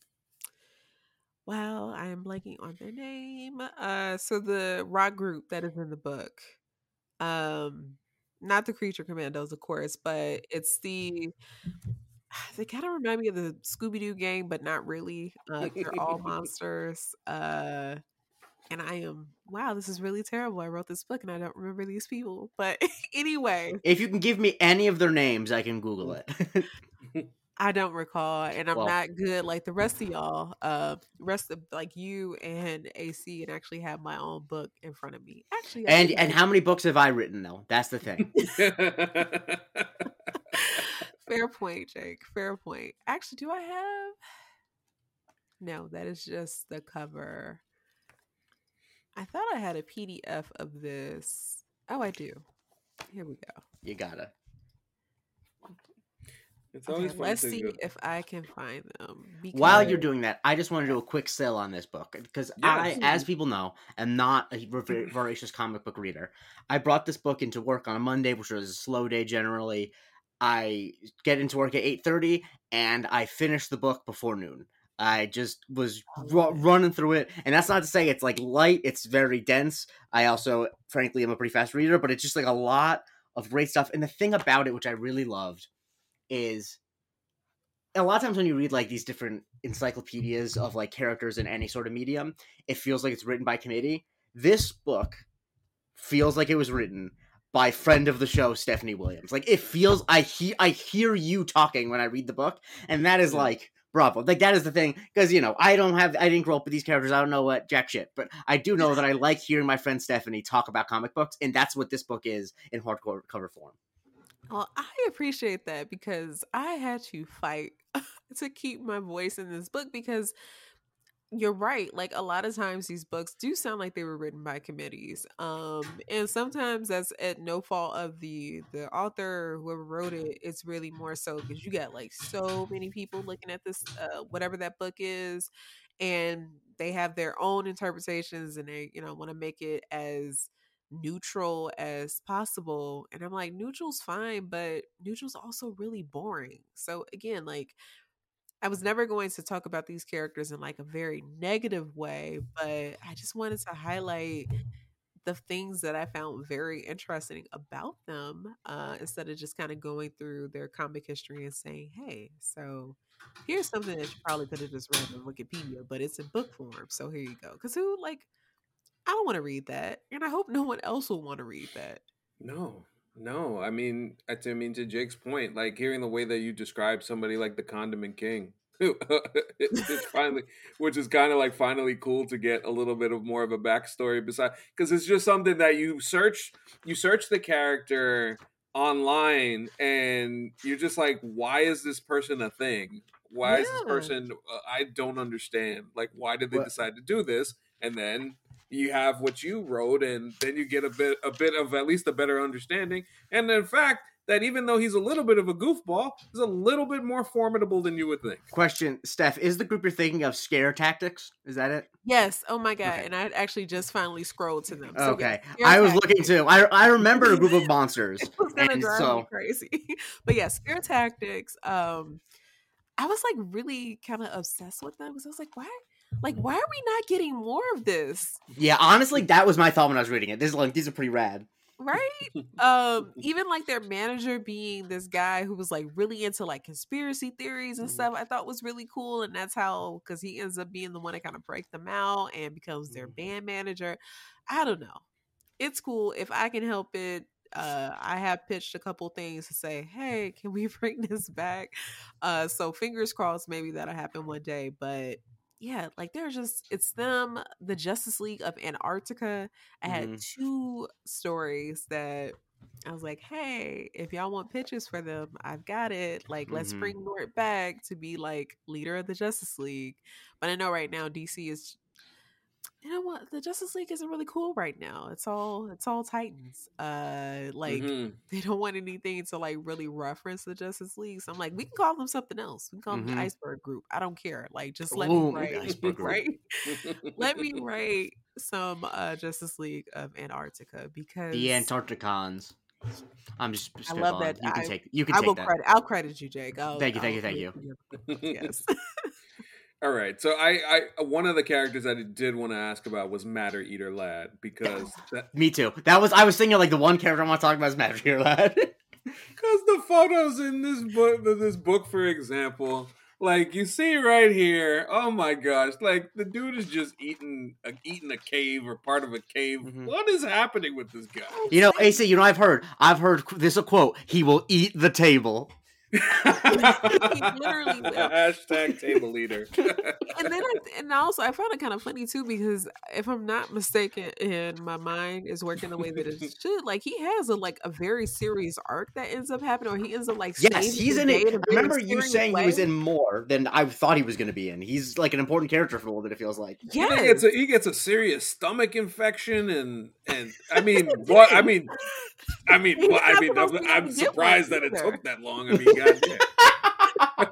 Well, I am blanking on their name. Uh, so the rock group that is in the book, um, not the Creature Commandos, of course, but it's the. They kind of remind me of the Scooby Doo gang, but not really. Uh, they're all monsters, uh, and I am. Wow, this is really terrible. I wrote this book and I don't remember these people. But anyway, if you can give me any of their names, I can Google it. I don't recall, and I'm well, not good like the rest of y'all. Uh, rest of like you and A C, and actually have my own book in front of me. Actually, and and how many books have I written though? That's the thing. Fair point, Jake. Fair point. Actually, do I have? No, that is just the cover. I thought I had a P D F of this. Oh, I do. Here we go. You gotta. It's okay, let's see good. if I can find them. Because... While you're doing that, I just want to do a quick sell on this book because yeah, I, absolutely. as people know, am not a voracious comic book reader. I brought this book into work on a Monday, which was a slow day generally. I get into work at eight thirty, and I finish the book before noon. I just was r- running through it, and that's not to say it's like light. It's very dense. I also, frankly, am a pretty fast reader, but it's just like a lot of great stuff. And the thing about it, which I really loved, is a lot of times when you read like these different encyclopedias of like characters in any sort of medium, it feels like it's written by committee. This book feels like it was written by friend of the show, Stephanie Williams. Like it feels, I he- I hear you talking when I read the book, and that is like, bravo. Like that is the thing, because you know, I don't have, I didn't grow up with these characters. I don't know what jack shit, but I do know that I like hearing my friend Stephanie talk about comic books, and that's what this book is in hardcover cover form. Well, I appreciate that because I had to fight to keep my voice in this book because you're right. Like a lot of times these books do sound like they were written by committees. Um, and sometimes that's at no fault of the, the author, whoever wrote it. It's really more so because you got like so many people looking at this, uh, whatever that book is, and they have their own interpretations and they, you know, want to make it as neutral as possible. And I'm like, neutral's fine, but neutral's also really boring. So again, like I was never going to talk about these characters in like a very negative way, but I just wanted to highlight the things that I found very interesting about them, uh, instead of just kind of going through their comic history and saying, hey, so here's something that you probably could have just read on Wikipedia, but it's in book form, so here you go. Because who, like, I don't want to read that, and I hope no one else will want to read that. No, no. I mean, I mean, to Jake's point, like, hearing the way that you describe somebody like the Condiment King, it's finally, which is kind of like finally cool to get a little bit of more of a backstory besides, because it's just something that you search you search the character online and you're just like, why is this person a thing? Why yeah. is this person, uh, I don't understand, like, why did they what? decide to do this? And then you have what you wrote, and then you get a bit a bit of at least a better understanding. And in fact, that even though he's a little bit of a goofball, he's a little bit more formidable than you would think. Question, Steph, is the group you're thinking of Scare Tactics? Is that it? Yes. Oh my God. Okay. And I actually just finally scrolled to them. So okay. Yeah, I was tactics. looking too. I I remember a group of monsters. It was going to drive so... me crazy. But yeah, Scare Tactics. Um, I was like really kind of obsessed with them because I was like, why? Like, why are we not getting more of this? Yeah, honestly, that was my thought when I was reading it. This is like, these are pretty rad. Right? Um, even like their manager being this guy who was like really into like conspiracy theories and stuff, I thought was really cool. And that's how, because he ends up being the one to kind of break them out and becomes their band manager. I don't know. It's cool. If I can help it, uh, I have pitched a couple things to say, hey, can we bring this back? Uh, so fingers crossed, maybe that'll happen one day. But yeah, like they're just, it's them, the Justice League of Antarctica. I had mm-hmm. two stories that I was like, hey, if y'all want pitches for them, I've got it. Like, mm-hmm. let's bring Nort back to be like leader of the Justice League. But I know right now D C is, you know what, the Justice League isn't really cool right now. It's all, it's all Titans. Uh, like mm-hmm. they don't want anything to like really reference the Justice League. So I'm like, we can call them something else. We can call mm-hmm. them the Iceberg Group. I don't care. Like, just let Ooh, me write, right? Let me write some uh, Justice League of Antarctica, because the Antarcticons. I'm just. I love that. You can I, take. You can. I take will that. credit. I'll credit you, Jake. I'll, thank you. Thank I'll, you. Thank you. Yes. All right, so I, I one of the characters I did want to ask about was Matter Eater Lad, because that, me too. That was I was thinking like the one character I want to talk about is Matter Eater Lad, because the photos in this book, this book for example, like you see right here. Oh my gosh, like the dude is just eating a, eating a cave or part of a cave. Mm-hmm. What is happening with this guy? You know, A C. You know, I've heard I've heard this a quote. He will eat the table. Literally hashtag table leader. And then I, and also I found it kind of funny too, because if I'm not mistaken and my mind is working the way that it should, like he has a like a very serious arc that ends up happening, or he ends up like yes he's in it. I remember you saying away. He was in more than I thought he was going to be in. He's like an important character for a little bit, it feels like. Yeah, he gets a, he gets a serious stomach infection and and I mean what I mean I mean well, I mean I'm, I'm surprised that it took that long. I mean God, yeah.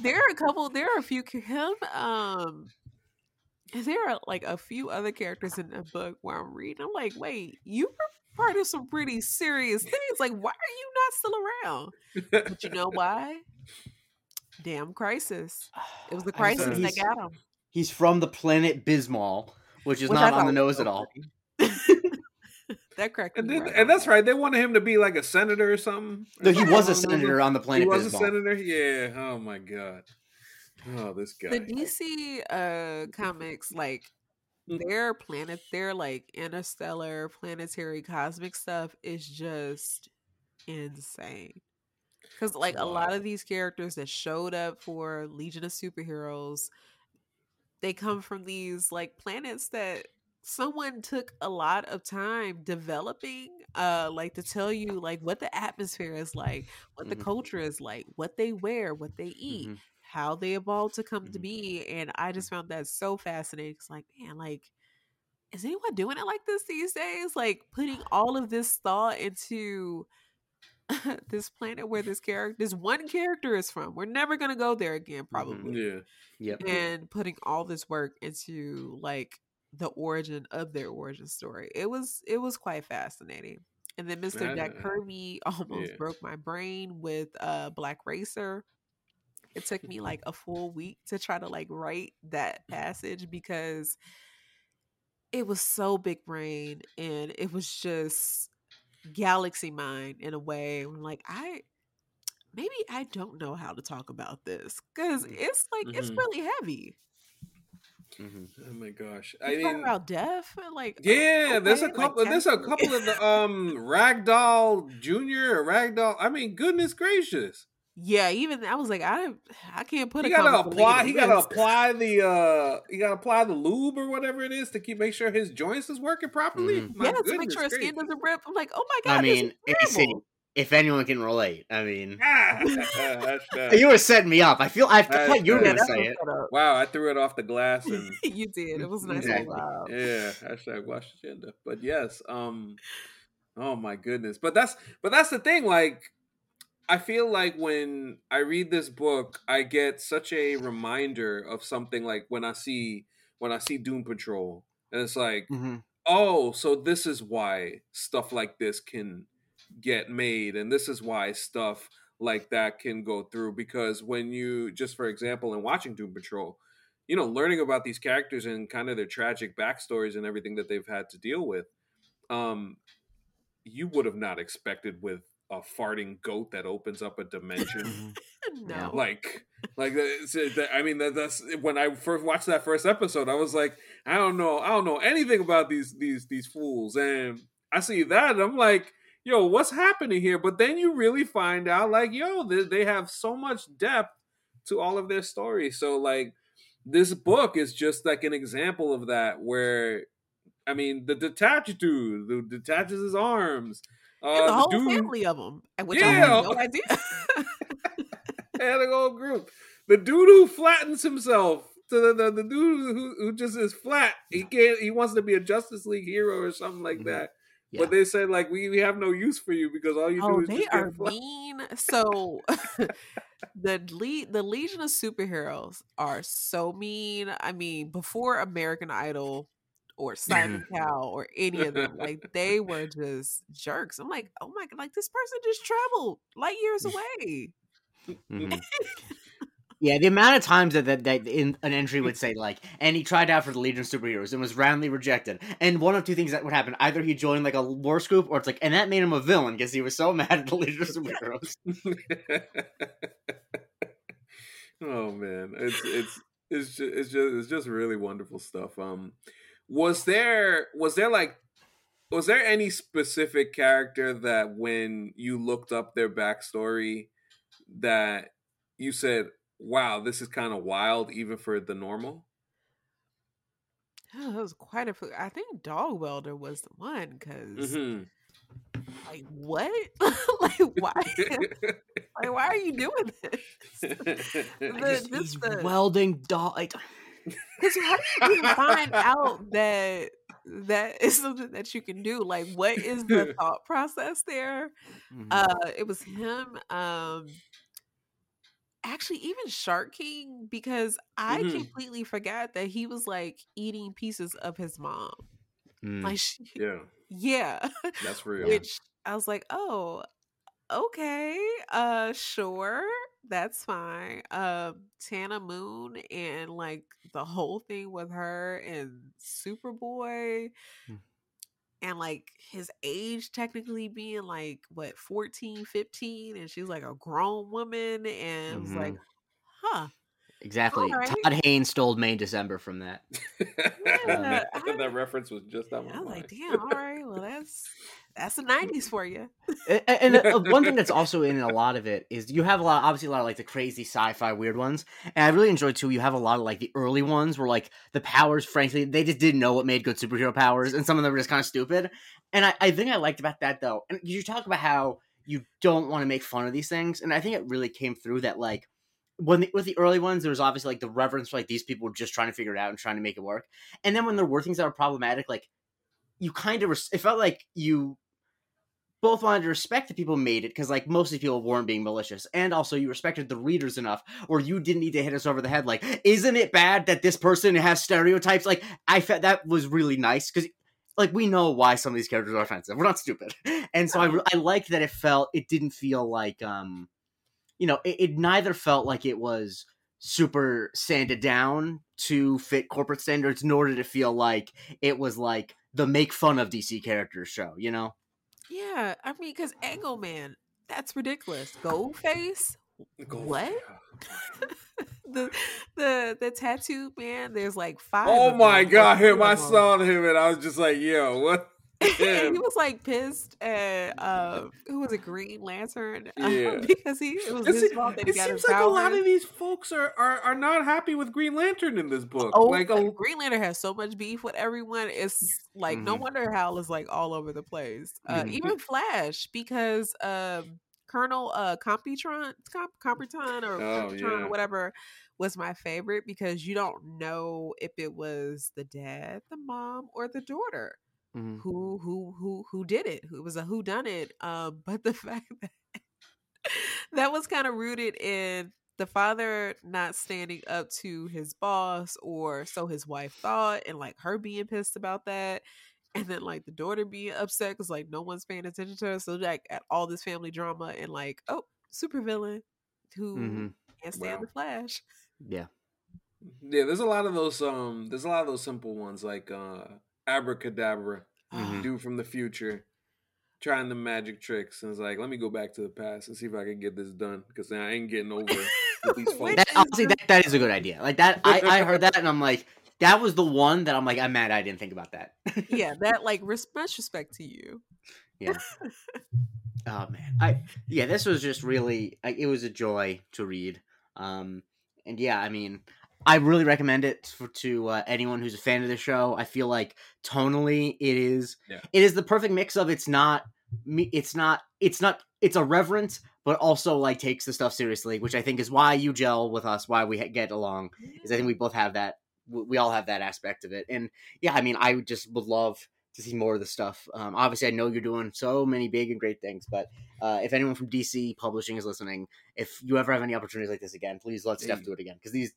There are a couple. There are a few. Him. Um, there are like a few other characters in the book where I'm reading. I'm like, wait, you were part of some pretty serious things. Like, why are you not still around? But you know why? Damn crisis! It was the crisis that got him. He's from the planet Bismol, which is which not on the nose at all. That cracked and, then, right and that's right. They wanted him to be like a senator or something. No, he was a senator on the planet. He was Bismol. a senator. Yeah. Oh my God. Oh, this guy. The D C uh, comics, like their planet, their like interstellar, planetary, cosmic stuff is just insane. Because like wow. a lot of these characters that showed up for Legion of Superheroes, they come from these like planets that someone took a lot of time developing, uh, like to tell you like what the atmosphere is like, what the mm-hmm. culture is like, what they wear, what they eat, mm-hmm. how they evolved to come mm-hmm. to be. And I just found that so fascinating. It's like, man, like, is anyone doing it like this these days? Like putting all of this thought into this planet where this character, this one character is from. We're never going to go there again, probably. Mm-hmm. Yeah. Yep. And putting all this work into like the origin of their origin story. It was it was quite fascinating. And then Mister Jack Kirby almost yeah. broke my brain with uh Black Racer. It took me like a full week to try to like write that passage, because it was so big brain, and it was just galaxy mind in a way. I'm like, I maybe I don't know how to talk about this, because it's like mm-hmm. it's really heavy. Mm-hmm. Oh my gosh! I mean, about death, like yeah, okay, there's a couple. Like, there's a couple of the um Ragdoll Junior or Ragdoll. I mean, goodness gracious! Yeah, even I was like, I I can't put. He a gotta apply. He gotta apply the. Uh, he gotta apply the lube or whatever it is to keep make sure his joints is working properly. Mm-hmm. Yeah, to make sure his skin doesn't rip. I'm like, oh my god! I mean, this is if anyone can relate, I mean, you were setting me up. I feel I thought you were going to say it. Wow, I threw it off the glass. And... you did. It was nice and loud. Yeah, hashtag watch the agenda. But yes, um, oh my goodness. But that's but that's the thing. Like, I feel like when I read this book, I get such a reminder of something. Like when I see when I see Doom Patrol, and it's like, mm-hmm. oh, so this is why stuff like this can get made, and this is why stuff like that can go through. Because when you, just for example, in watching Doom Patrol, you know, learning about these characters and kind of their tragic backstories and everything that they've had to deal with, um you would have not expected with a farting goat that opens up a dimension. No, like like I mean, that's when I first watched that first episode, I was like, I don't know I don't know anything about these these these fools, and I see that and I'm like, yo, what's happening here? But then you really find out, like, yo, they, they have so much depth to all of their stories. So, like, this book is just, like, an example of that where, I mean, the detached dude who detaches his arms. Uh, and the whole dude, family of them, which yeah. I have no idea. And a whole group. The dude who flattens himself. To the, the, the dude who, who just is flat. He can't. He wants to be a Justice League hero or something like mm-hmm. that. Yeah. But they said, like, we, we have no use for you because all you do oh, is they just are fly. mean. So the Le- the Legion of Superheroes are so mean. I mean, before American Idol or Simon Cowell or any of them, like, they were just jerks. I'm like, oh my god, like, this person just traveled light years away. Mm-hmm. Yeah, the amount of times that, that, that in, an entry would say, like, and he tried out for the Legion of Superheroes and was roundly rejected. And one of two things that would happen. Either he joined, like, a worse group, or it's like, and that made him a villain because he was so mad at the Legion of Superheroes. Oh, man. It's it's it's just, it's just it's just really wonderful stuff. Um, was there was there, like, was there any specific character that when you looked up their backstory that you said, wow, this is kind of wild, even for the normal? Oh, that was quite a... I think Dog Welder was the one, because... Mm-hmm. Like, what? like, why? Like, why are you doing this? The, just, this he's the... welding dog... Like... Because how do you even find out that that is something that you can do? Like, what is the thought process there? Mm-hmm. Uh, it was him... Um, Actually, even Shark King, because I mm-hmm. completely forgot that he was, like, eating pieces of his mom. Mm. Like, she, yeah, yeah, that's real. Which I was like, oh, okay, uh, sure, that's fine. Uh, Tana Moon and, like, the whole thing with her and Superboy, mm. and, like, his age technically being, like, what, fourteen, fifteen? And she's, like, a grown woman. And mm-hmm. I was like, huh. Exactly. Right. Todd Haynes stole May December from that. Yeah, I, that reference was just on my mind. I was like, damn, all right, well, that's that's the nineties for you. and, and uh, one thing that's also in a lot of it is you have a lot, obviously a lot of, like, the crazy sci-fi weird ones. And I really enjoyed, too, you have a lot of, like, the early ones where, like, the powers, frankly, they just didn't know what made good superhero powers. And some of them were just kind of stupid. And I, I think I liked about that, though. And you talk about how you don't want to make fun of these things. And I think it really came through that, like, when the, with the early ones, there was obviously, like, the reverence for, like, these people were just trying to figure it out and trying to make it work. And then when there were things that were problematic, like, you kind of res- it felt like you both wanted to respect the people who made it, because, like, most of the people weren't being malicious, and also you respected the readers enough, or you didn't need to hit us over the head, like, isn't it bad that this person has stereotypes? Like, I felt that was really nice, because, like, we know why some of these characters are offensive. We're not stupid. And so I, I liked that it felt, it didn't feel like um. You know, it, it neither felt like it was super sanded down to fit corporate standards in order to feel like it was like the make fun of D C characters show, you know? Yeah, I mean, because Angleman, that's ridiculous. Goldface? Gold. What? the the the tattoo man, there's like five. Oh my god, him. I saw him and I was just like, yo, what? He was like pissed at uh, who was a Green Lantern uh, yeah. because he it was his fault that he got his powers. It seems like a lot of these folks are, are, are not happy with Green Lantern in this book. Oh, like a... Green Lantern has so much beef with everyone. It's like mm-hmm. no wonder Hal is like all over the place. Uh, mm-hmm. Even Flash, because um, Colonel uh, Computron, Comp- Computron or oh, Computron yeah. or whatever was my favorite, because you don't know if it was the dad, the mom, or the daughter. Mm-hmm. Who who who who did it? It was a whodunit. Um, but the fact that that was kind of rooted in the father not standing up to his boss, or so his wife thought, and like her being pissed about that, and then like the daughter being upset because like no one's paying attention to her. So like at all this family drama, and like oh, supervillain who mm-hmm. can't stand wow. the Flash. Yeah, yeah. There's a lot of those. Um, there's a lot of those simple ones like uh. Abracadabra, mm-hmm. dude from the future, trying the magic tricks, and it's like, let me go back to the past and see if I can get this done, because I ain't getting over with these folks. That, honestly, that, that is a good idea. Like that, I, I heard that, and I'm like, that was the one that I'm like, I'm mad I didn't think about that. Yeah, that like retrospect to you. Yeah. Oh man, I yeah, this was just really, like, it was a joy to read, um, and yeah, I mean. I really recommend it for, to uh, anyone who's a fan of the show. I feel like tonally, it is yeah. it is the perfect mix of it's not it's not it's not it's irreverent, but also like takes the stuff seriously, which I think is why you gel with us, why we get along. Is I think we both have that we all have that aspect of it, and yeah, I mean, I just would love to see more of the stuff. Um, obviously, I know you're doing so many big and great things, but uh, if anyone from D C Publishing is listening, if you ever have any opportunities like this again, please let Steph do it again, because these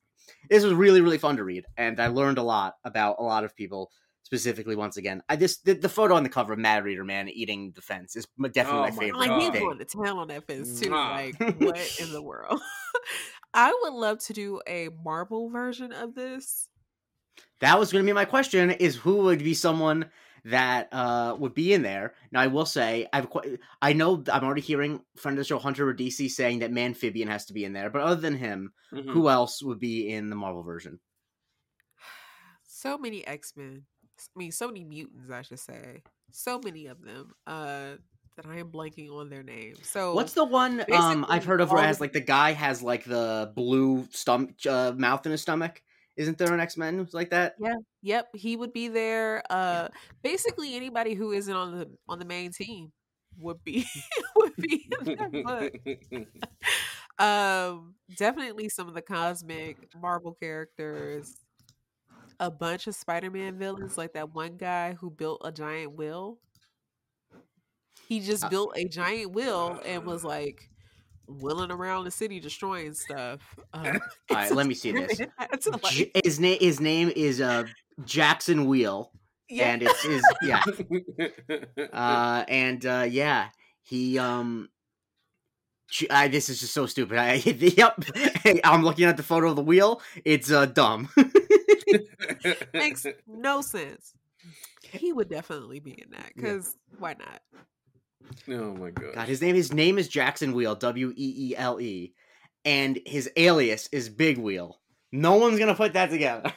this was really, really fun to read, and I learned a lot about a lot of people, specifically, once again. I just the, the photo on the cover of Matter Eater Man eating the fence is definitely oh my, my favorite. Like, he's going to town on that fence, too. Nah. Like, what in the world? I would love to do a Marvel version of this. That was going to be my question, is who would be someone... that uh, would be in there. Now, I will say, I've qu- I know I'm already hearing friend of the show Hunter Radici saying that Manphibian has to be in there, but other than him, mm-hmm. who else would be in the Marvel version? So many X-Men. I mean, so many mutants, I should say. So many of them uh, that I am blanking on their names. So what's the one um, I've heard of where has, like, the guy has, like, the blue stum- uh, mouth in his stomach? Isn't there an X-Men who's like that? Yeah. Yep. He would be there. Uh, yeah. Basically, anybody who isn't on the on the main team would be would be in that book. um, definitely some of the cosmic Marvel characters. A bunch of Spider-Man villains, like that one guy who built a giant wheel. He just uh, built a giant wheel and was like. Wheeling around the city, destroying stuff. Um, All right, let me see this. J- his name, his name is uh, Jackson Wheel, yeah. and it's is yeah, uh, and uh, yeah, he um, I, this is just so stupid. I yep, hey, I'm looking at the photo of the wheel. It's uh, dumb. Makes no sense. He would definitely be in that, because yeah. why not? Oh my god. god! His name, his name is Jackson Wheel, W E E L E, and his alias is Big Wheel. No one's gonna put that together.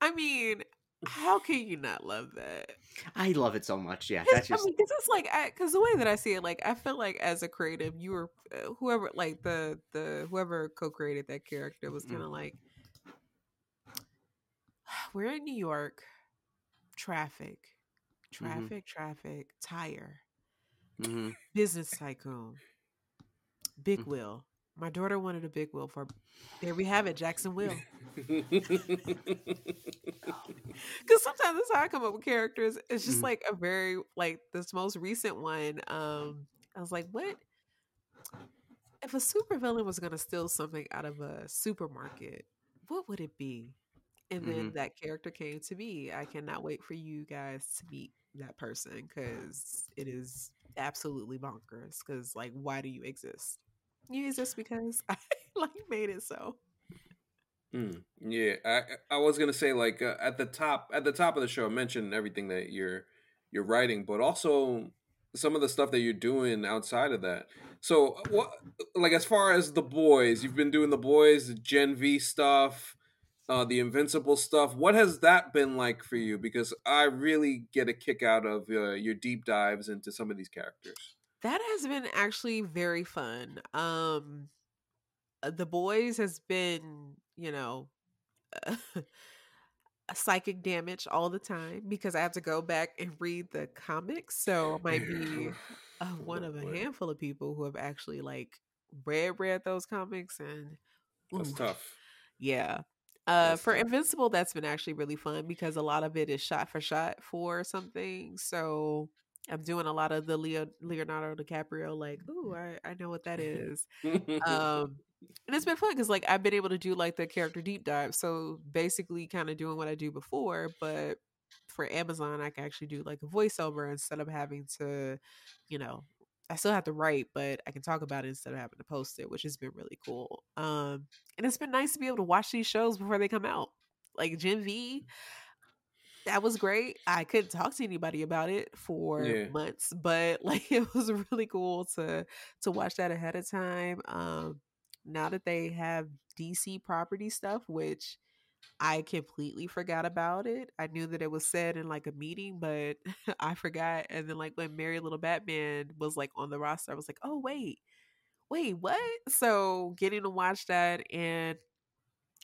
I mean, how can you not love that? I love it so much. Yeah, that's just. I mean, 'cause it's like, because the way that I see it, like I feel like as a creative, you were uh, whoever, like the the whoever co-created that character was kind of mm. like, we're in New York, traffic. Traffic, mm-hmm. traffic, tire, mm-hmm. business tycoon, big mm-hmm. wheel. My daughter wanted a big wheel for, there we have it, Jackson Wheel. Because sometimes that's how I come up with characters. It's just mm-hmm. like a very, like this most recent one. Um, I was like, what? If a supervillain was going to steal something out of a supermarket, what would it be? And then mm-hmm. that character came to me. I cannot wait for you guys to meet that person, because it is absolutely bonkers. Because, like, why do you exist? use this because I like made it so. Mm, yeah, I I was gonna say like uh, at the top at the top of the show, I mentioned everything that you're you're writing, but also some of the stuff that you're doing outside of that. So what, like as far as the boys, you've been doing the boys, the Gen V stuff, uh, the Invincible stuff. What has that been like for you? Because I really get a kick out of uh, your deep dives into some of these characters. That has been actually very fun. Um, the boys has been, you know, psychic damage all the time because I have to go back and read the comics. So I might be uh, one of a handful of people who have actually like read read those comics, and ooh, that's tough. Yeah. Uh, that's for tough. Invincible, that's been actually really fun because a lot of it is shot for shot for something. So I'm doing a lot of the Leo, Leonardo DiCaprio, like, ooh, I, I know what that is. um, and it's been fun because, like, I've been able to do, like, the character deep dive. So basically kind of doing what I do before, but for Amazon, I can actually do, like, a voiceover instead of having to, you know, I still have to write, but I can talk about it instead of having to post it, which has been really cool. Um, and it's been nice to be able to watch these shows before they come out. Like, Gen V... that was great. I couldn't talk to anybody about it for yeah. months, but like it was really cool to to watch that ahead of time. Um, now that they have D C property stuff, which I completely forgot about it. I knew that it was said in like a meeting, but I forgot. And then like when Merry Little Batman was like on the roster, I was like, oh, wait, wait, what? So getting to watch that, and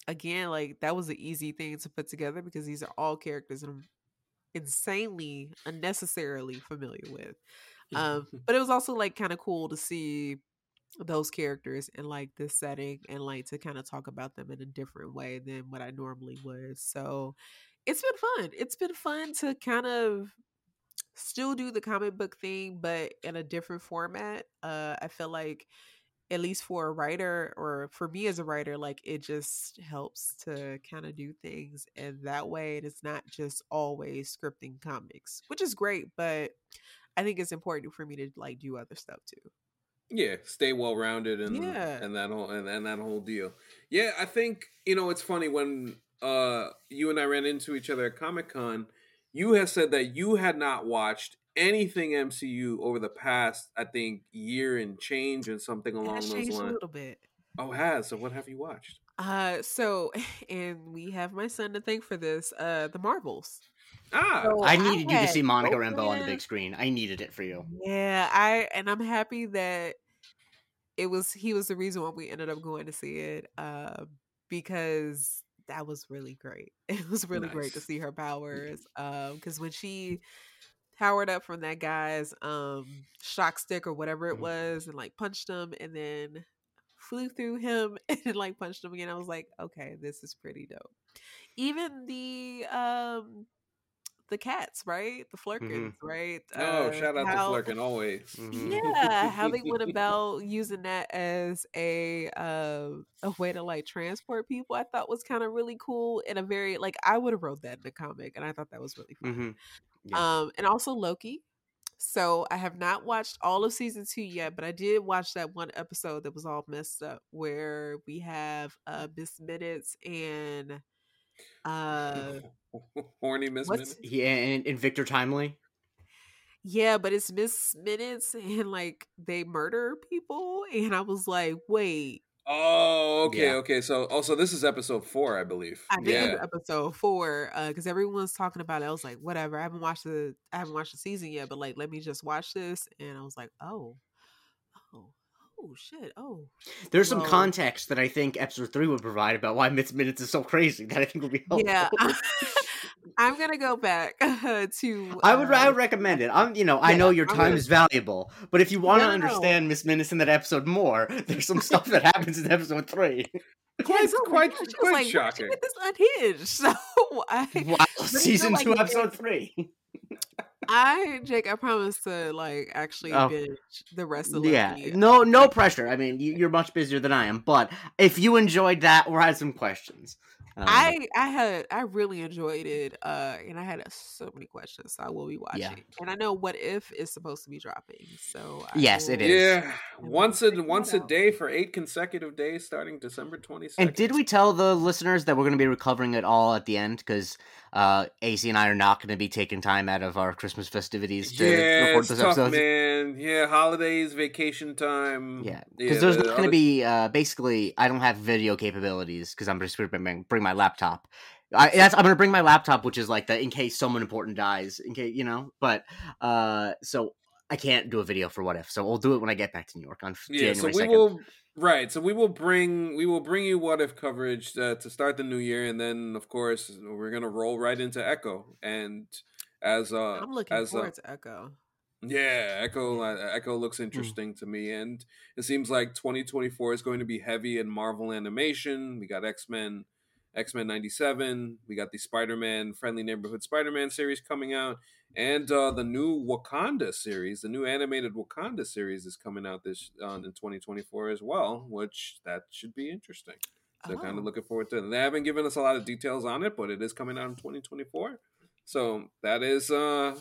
again, like that was an easy thing to put together because these are all characters I'm insanely, unnecessarily familiar with. Um, but it was also like kind of cool to see those characters in like this setting and like to kind of talk about them in a different way than what I normally would. So it's been fun. It's been fun to kind of still do the comic book thing, but in a different format. Uh, I feel like, at least for a writer, or for me as a writer, like it just helps to kind of do things in that way. And it's not just always scripting comics, which is great, but I think it's important for me to like do other stuff too. Yeah, stay well rounded and yeah. and that whole and, and that whole deal. Yeah, I think, you know, it's funny when uh you and I ran into each other at Comic-Con, you have said that you had not watched anything M C U over the past, I think, year and change, and something along those lines. A little bit. Oh, it has. So what have you watched? Uh, so, and we have my son to thank for this. Uh, the Marvels. Ah, so I needed I you to see Monica Rambeau on the big screen. I needed it for you. Yeah, I and I'm happy that it was. He was the reason why we ended up going to see it. Uh, because that was really great. It was really nice. Great to see her powers. Um, because when she powered up from that guy's um shock stick or whatever it was and like punched him and then flew through him and like punched him again, I was like, okay, this is pretty dope. Even the um the cats, right? The Flurkins, mm-hmm. right? Oh, uh, shout out how, to Flurkin always. Mm-hmm. Yeah, how they went about using that as a uh, a way to like transport people, I thought was kind of really cool. In a very like I would have wrote that in a comic, and I thought that was really fun. Mm-hmm. Yeah. Um, and also Loki. So I have not watched all of season two yet, but I did watch that one episode that was all messed up where we have uh Miss Minutes and uh horny Miss Minutes. Yeah, and, and Victor Timely. Yeah, but it's Miss Minutes and like they murder people, and I was like, wait. Oh, okay, yeah. okay. So, also, this is episode four, I believe. I think yeah. it was episode four, because uh, everyone's talking about it. I was like, whatever. I haven't watched the, I haven't watched the season yet, but like, let me just watch this. And I was like, oh, oh, oh, shit, oh. There's well, some context that I think episode three would provide about why Miss Minutes is so crazy that I think would be helpful. Yeah. I'm gonna go back uh, to. I would. Uh, I would recommend it. I'm. You know. Yeah, I know your time gonna... is valuable, but if you want to no, understand no. Miss Minutes in that episode more, there's some stuff that happens in episode three. Quite, so quite, quite, quite like, shocking. Get this unhinged. So I. Wow. Season like two, episode three. I, Jake, I promise to like actually oh. binge the rest of the yeah. League. No, no pressure. I mean, you, you're much busier than I am, but if you enjoyed that, we'll have some questions. Um, I I had I really enjoyed it, uh, and I had so many questions, so I will be watching. Yeah. And I know What If is supposed to be dropping, so I yes, will, it is. Yeah, once a once a day for eight consecutive days, starting December twenty-second. And did we tell the listeners that we're going to be recovering it all at the end? Because uh, A C and I are not going to be taking time out of our Christmas festivities to yeah, record this episode. Man, yeah, holidays, vacation time. Yeah, because yeah, there's the, going to be uh, basically I don't have video capabilities because I'm just bringing. bringing my laptop. I, that's, I'm going to bring my laptop, which is like the in case someone important dies, in case you know. But uh, so I can't do a video for What If. So we'll do it when I get back to New York on yeah, January second. So we will, right. So we will bring we will bring you What If coverage uh, to start the new year, and then of course we're going to roll right into Echo. And as uh, I'm looking as forward a, to Echo. Yeah, Echo Echo looks interesting mm. to me, and it seems like twenty twenty-four is going to be heavy in Marvel animation. We got X-Men. X-Men ninety-seven, we got the Spider-Man, Friendly Neighborhood Spider-Man series coming out, and uh, the new Wakanda series, the new animated Wakanda series is coming out this uh, in twenty twenty-four as well, which that should be interesting. So oh. kind of looking forward to it. They haven't given us a lot of details on it, but it is coming out in twenty twenty-four. So that is uh,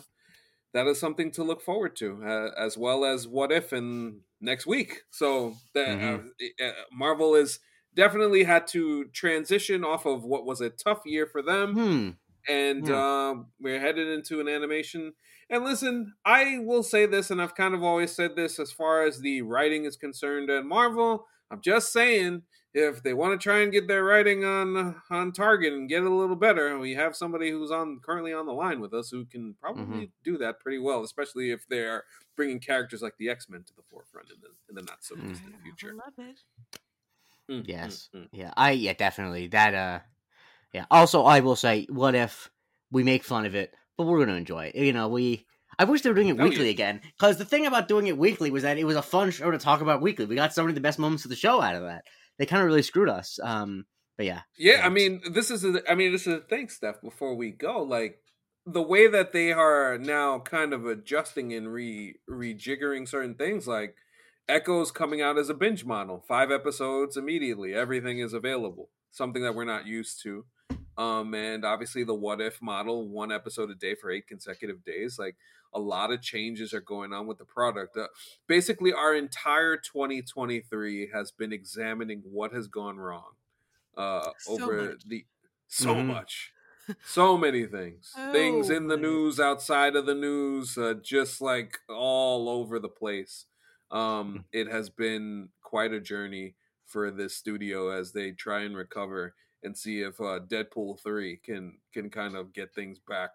that is something to look forward to, uh, as well as What If in next week. So that, mm-hmm. uh, uh, Marvel is... definitely had to transition off of what was a tough year for them. Hmm. And yeah. uh, we're headed into an animation. And listen, I will say this, and I've kind of always said this as far as the writing is concerned at Marvel. I'm just saying, if they want to try and get their writing on on target and get it a little better, we have somebody who's on currently on the line with us who can probably mm-hmm. do that pretty well, especially if they're bringing characters like the X-Men to the forefront in the, in the not-so-distant mm. future. I love it. Mm, yes. Mm, mm. Yeah. I yeah, definitely. That uh yeah. Also I will say, What If we make fun of it, but we're gonna enjoy it. You know, we I wish they were doing it oh, weekly yeah. again. Because the thing about doing it weekly was that it was a fun show to talk about weekly. We got so many of the best moments of the show out of that. They kinda really screwed us. Um but yeah. Yeah, yeah. I mean this is a, I mean this is the thing, Steph, before we go, like the way that they are now kind of adjusting and re rejiggering certain things, like Echo's coming out as a binge model. Five episodes immediately. Everything is available. Something that we're not used to. Um, and obviously the What If model, one episode a day for eight consecutive days. Like, a lot of changes are going on with the product. Uh, basically, our entire twenty twenty-three has been examining what has gone wrong. Uh, so over much. the So mm-hmm. much. So many things. Oh, things in the news, outside of the news, uh, just like all over the place. Um, it has been quite a journey for this studio as they try and recover and see if uh, Deadpool three can can kind of get things back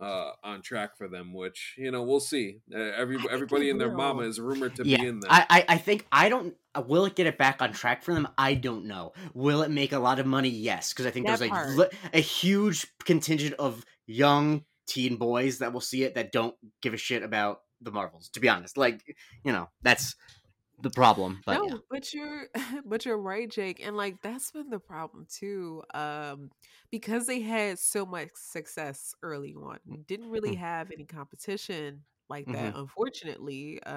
uh, on track for them. Which, you know, we'll see. Uh, every everybody and their mama is rumored to yeah, be in there. I, I I think I don't. Will it get it back on track for them? I don't know. Will it make a lot of money? Yes, because I think that there's part. a a huge contingent of young teen boys that will see it that don't give a shit about the Marvels, to be honest. Like, you know, that's the problem. But no, yeah. but you're but you're right, Jake, and like that's been the problem too, um because they had so much success early on. We didn't really mm-hmm. have any competition like that, mm-hmm. unfortunately. uh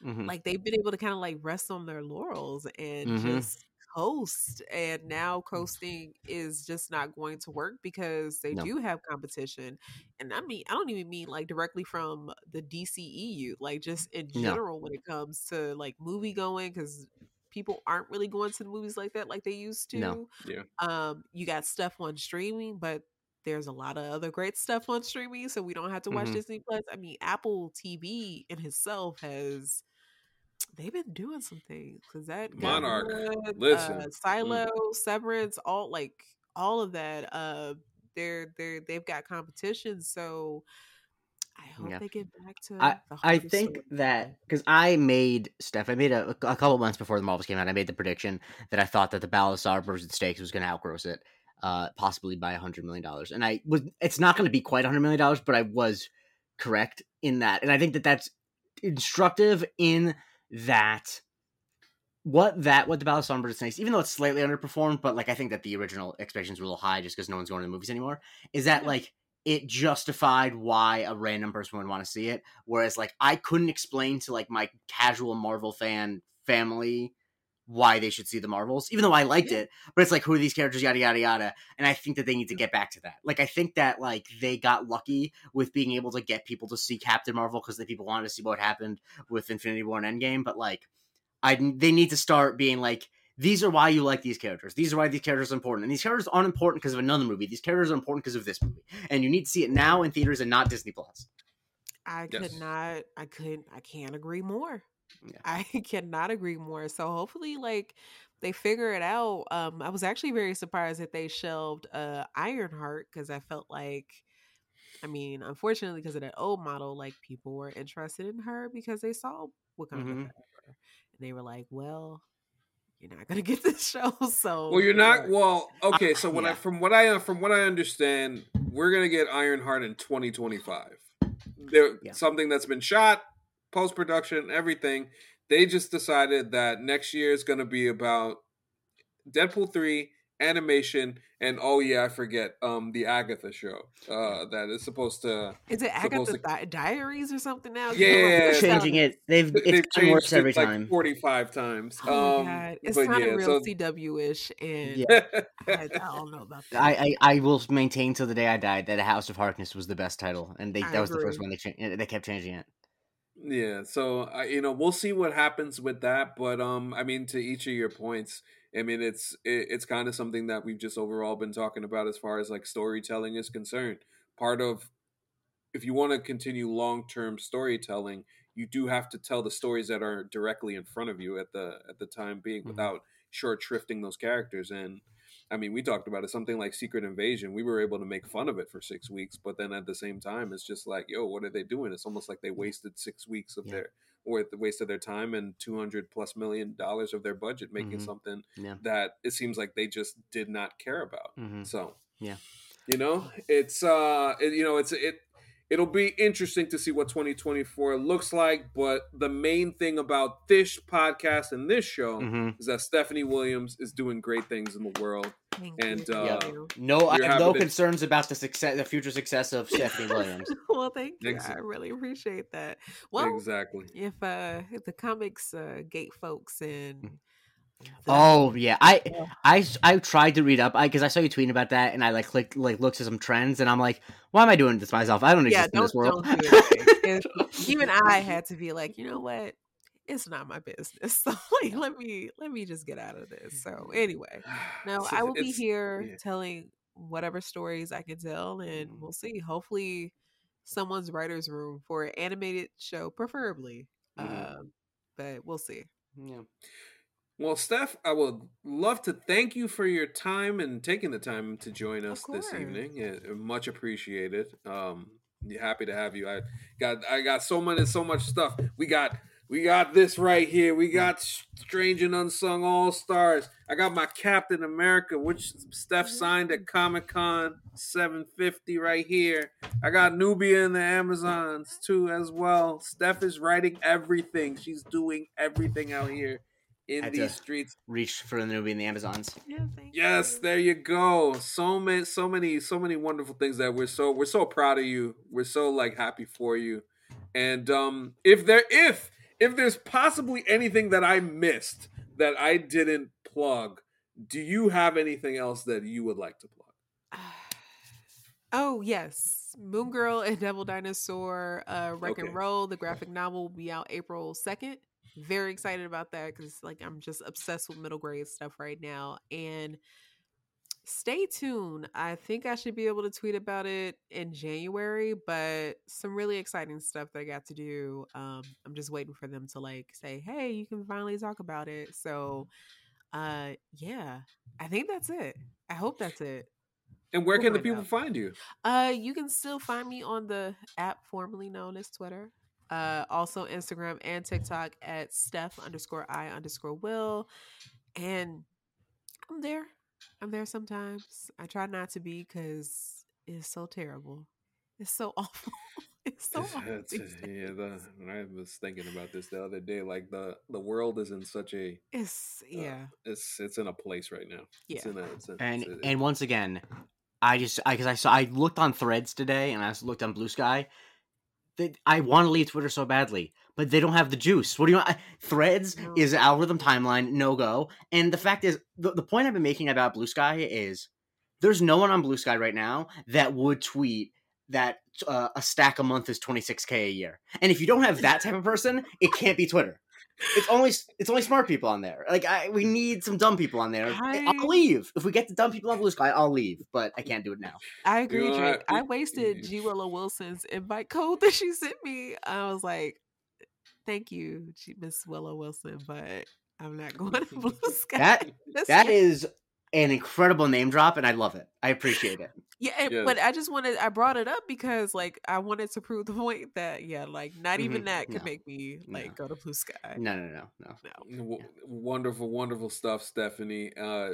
mm-hmm. Like, they've been able to kind of like rest on their laurels and mm-hmm. just coast, and now coasting is just not going to work because they no. do have competition. And I mean, I don't even mean like directly from the D C E U, like just in general no. when it comes to like movie going, because people aren't really going to the movies like that like they used to. No. Yeah. Um, you got stuff on streaming, but there's a lot of other great stuff on streaming, so we don't have to watch mm-hmm. Disney Plus. I mean, Apple T V in itself has they've been doing some things, because that Monarch, good, listen, uh, Silo, mm. Severance, all like all of that. Uh, they're they they've got competition, so I hope yeah. they get back to. I the I think story. that because I made Steph, I made a, a couple months before the Marvels came out, I made the prediction that I thought that the Balasar versus Stakes was going to outgross it, uh, possibly by a hundred million dollars, and I was. It's not going to be quite a hundred million dollars, but I was correct in that, and I think that that's instructive in. That what that what the Ballast of Songbirds and Snakes, even though it's slightly underperformed, but like I think that the original expectations were a little high just because no one's going to the movies anymore. Is that like it justified why a random person would want to see it? Whereas like I couldn't explain to like my casual Marvel fan family why they should see the Marvels, even though I liked yeah. it, but it's like, who are these characters, yada, yada, yada. And I think that they need to get back to that. Like, I think that like they got lucky with being able to get people to see Captain Marvel because the people wanted to see what happened with Infinity War and Endgame. But like, I, they need to start being like, these are why you like these characters. These are why these characters are important. And these characters aren't important because of another movie. These characters are important because of this movie. And you need to see it now in theaters and not Disney Plus. I yes. could not, I couldn't, I can't agree more. Yeah. I cannot agree more. So hopefully, like, they figure it out. Um, I was actually very surprised that they shelved uh, Ironheart because I felt like, I mean, unfortunately, because of that old model, like, people were interested in her because they saw Wakanda mm-hmm. Forever. And they were like, well, you're not going to get this show, so... Well, you're not... Well, okay, so when yeah. I from what I from what I understand, we're going to get Ironheart in twenty twenty-five. There, yeah. Something that's been shot, post-production, everything. They just decided that next year is going to be about Deadpool three, animation, and oh yeah, I forget, um, the Agatha show uh, that is supposed to... Is it Agatha to... Di- Diaries or something now? Yeah. They're changing it. They've, it's They've changed worse every it like time. forty-five times. Oh um, my God. It's not yeah, a real so... C W-ish, and yeah. I, I don't know about that. I, I, I will maintain till the day I die that House of Harkness was the best title, and they, that I was agree. the first one they cha- they kept changing it. Yeah, so uh, you know, we'll see what happens with that, but um, I mean, to each of your points, I mean, it's it, it's kind of something that we've just overall been talking about as far as like storytelling is concerned. Part of, if you want to continue long-term storytelling, you do have to tell the stories that are directly in front of you at the at the time being, mm-hmm. without short shrifting those characters. And I mean, we talked about it, something like Secret Invasion. We were able to make fun of it for six weeks, but then at the same time, it's just like, yo, what are they doing? It's almost like they wasted six weeks of yeah. their, or wasted their time and two hundred plus million dollars of their budget making mm-hmm. something yeah. that it seems like they just did not care about. Mm-hmm. So, yeah, you know, it's, uh, it, you know, it's, it, it'll be interesting to see what twenty twenty-four looks like. But the main thing about this podcast and this show mm-hmm. is that Stephanie Williams is doing great things in the world. Thank and you. Uh, yeah. no, I have no to... concerns about the success, the future success of Stephanie Williams. Well, thank you. Exactly. I really appreciate that. Well, exactly. If uh, if the comics uh, gate folks and the... oh yeah, I I I tried to read up because I, I saw you tweeting about that, and I like clicked like looked at some trends, and I'm like, why am I doing this to myself? I don't exist yeah, don't, in this world. Don't do it. Even I had to be like, you know what? It's not my business. So like, let me let me just get out of this. So anyway, no, I will be here yeah. telling whatever stories I can tell, and we'll see. Hopefully, someone's writer's room for an animated show, preferably. Mm-hmm. Um, but we'll see. Yeah. Well, Steph, I would love to thank you for your time and taking the time to join us this evening. Yeah, much appreciated. Um, happy to have you. I got I got so much so much stuff. We got. We got this right here. We got Strange and Unsung All-Stars. I got my Captain America, which Steph signed at Comic-Con seven fifty right here. I got Nubia and the Amazons, too, as well. Steph is writing everything. She's doing everything out here in these streets. Reach for the Nubia and the Amazons. Yeah, thank yes, you. There you go. So many, so many, so many wonderful things that we're so we're so proud of you. We're so like happy for you. And um, if there if If there's possibly anything that I missed that I didn't plug, do you have anything else that you would like to plug? Oh, yes. Moon Girl and Devil Dinosaur uh, Wreck okay. and Roll, the graphic novel, will be out April second. Very excited about that because like I'm just obsessed with middle grade stuff right now. And stay tuned. I think I should be able to tweet about it in January, but some really exciting stuff that I got to do. Um, I'm just waiting for them to like say, hey, you can finally talk about it. So uh, yeah, I think that's it. I hope that's it. And where we'll can the people out. find you? Uh, you can still find me on the app formerly known as Twitter. Uh, also Instagram and TikTok at Steph underscore I underscore Will. And I'm there. I'm there sometimes. I try not to be because it's so terrible. It's so awful. It's so awful. Yeah, the, I was thinking about this the other day. Like the, the world is in such a it's yeah. Uh, it's it's in a place right now. Yeah. It's in a, it's in, and it's in, and once again, I just I because I saw I looked on Threads today and I looked on Blue Sky. They, I want to leave Twitter so badly, but they don't have the juice. What do you want? Threads no. is algorithm timeline, no go. And the fact is, the, the point I've been making about Blue Sky is there's no one on Blue Sky right now that would tweet that uh, a stack a month is twenty-six K a year. And if you don't have that type of person, it can't be Twitter. It's only it's only smart people on there. Like I, we need some dumb people on there. I, I'll leave if we get the dumb people on Blue Sky. I'll leave, but I can't do it now. I agree, Drake. Right. I wasted G. Willow Wilson's invite code that she sent me. I was like, "Thank you, Miss Willow Wilson," but I'm not going to Blue Sky. That that is an incredible name drop, and I love it. I appreciate it. Yeah, and, yes. but I just wanted I brought it up because like I wanted to prove the point that yeah, like not even mm-hmm. that could no. make me like no. go to Blue Sky. No, no, no, no, no. W- yeah. Wonderful, wonderful stuff, Stephanie. Uh,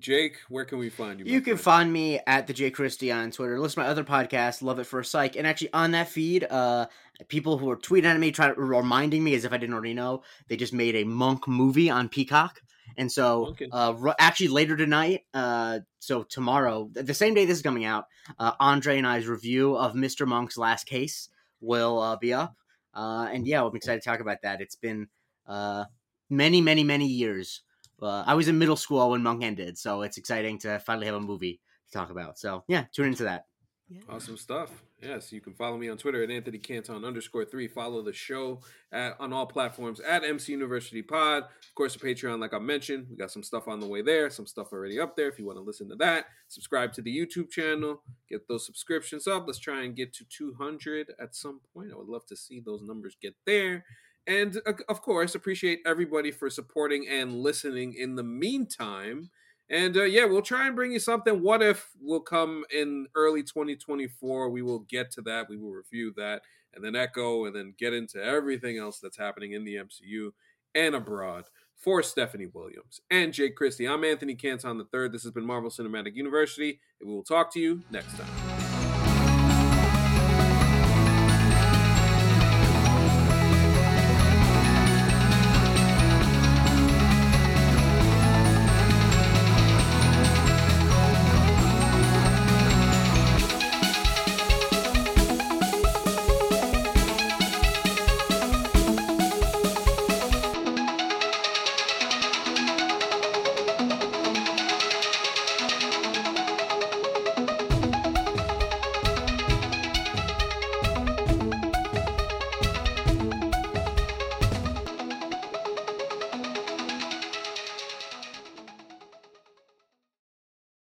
Jake, where can we find you? You can friend? find me at the Jake Christie on Twitter. Listen to my other podcast, Love It for a Psych, and actually on that feed, uh, people who are tweeting at me, trying to reminding me as if I didn't already know, they just made a Monk movie on Peacock. And so, okay. uh, r- actually later tonight, uh, so tomorrow, th- the same day this is coming out, uh, Andre and I's review of Mister Monk's Last Case will uh, be up. Uh, and yeah, I'm excited to talk about that. It's been uh, many, many, many years. Uh, I was in middle school when Monk ended, so it's exciting to finally have a movie to talk about. So yeah, tune into that. Yeah. Awesome stuff. Yes, you can follow me on Twitter at Anthony Canton underscore three. Follow the show at, on all platforms at M C University Pod. Of course, a Patreon, like I mentioned, we got some stuff on the way there, some stuff already up there. If you want to listen to that, subscribe to the YouTube channel, get those subscriptions up. Let's try and get to two hundred at some point. I would love to see those numbers get there. And of course, appreciate everybody for supporting and listening in the meantime. And, uh, yeah, we'll try and bring you something. What If will come in early twenty twenty-four. We will get to that. We will review that and then echo and then get into everything else that's happening in the M C U and abroad. For Stephanie Williams and Jake Christie, I'm Anthony Canton the third. This has been Marvel Cinematic University, and we will talk to you next time.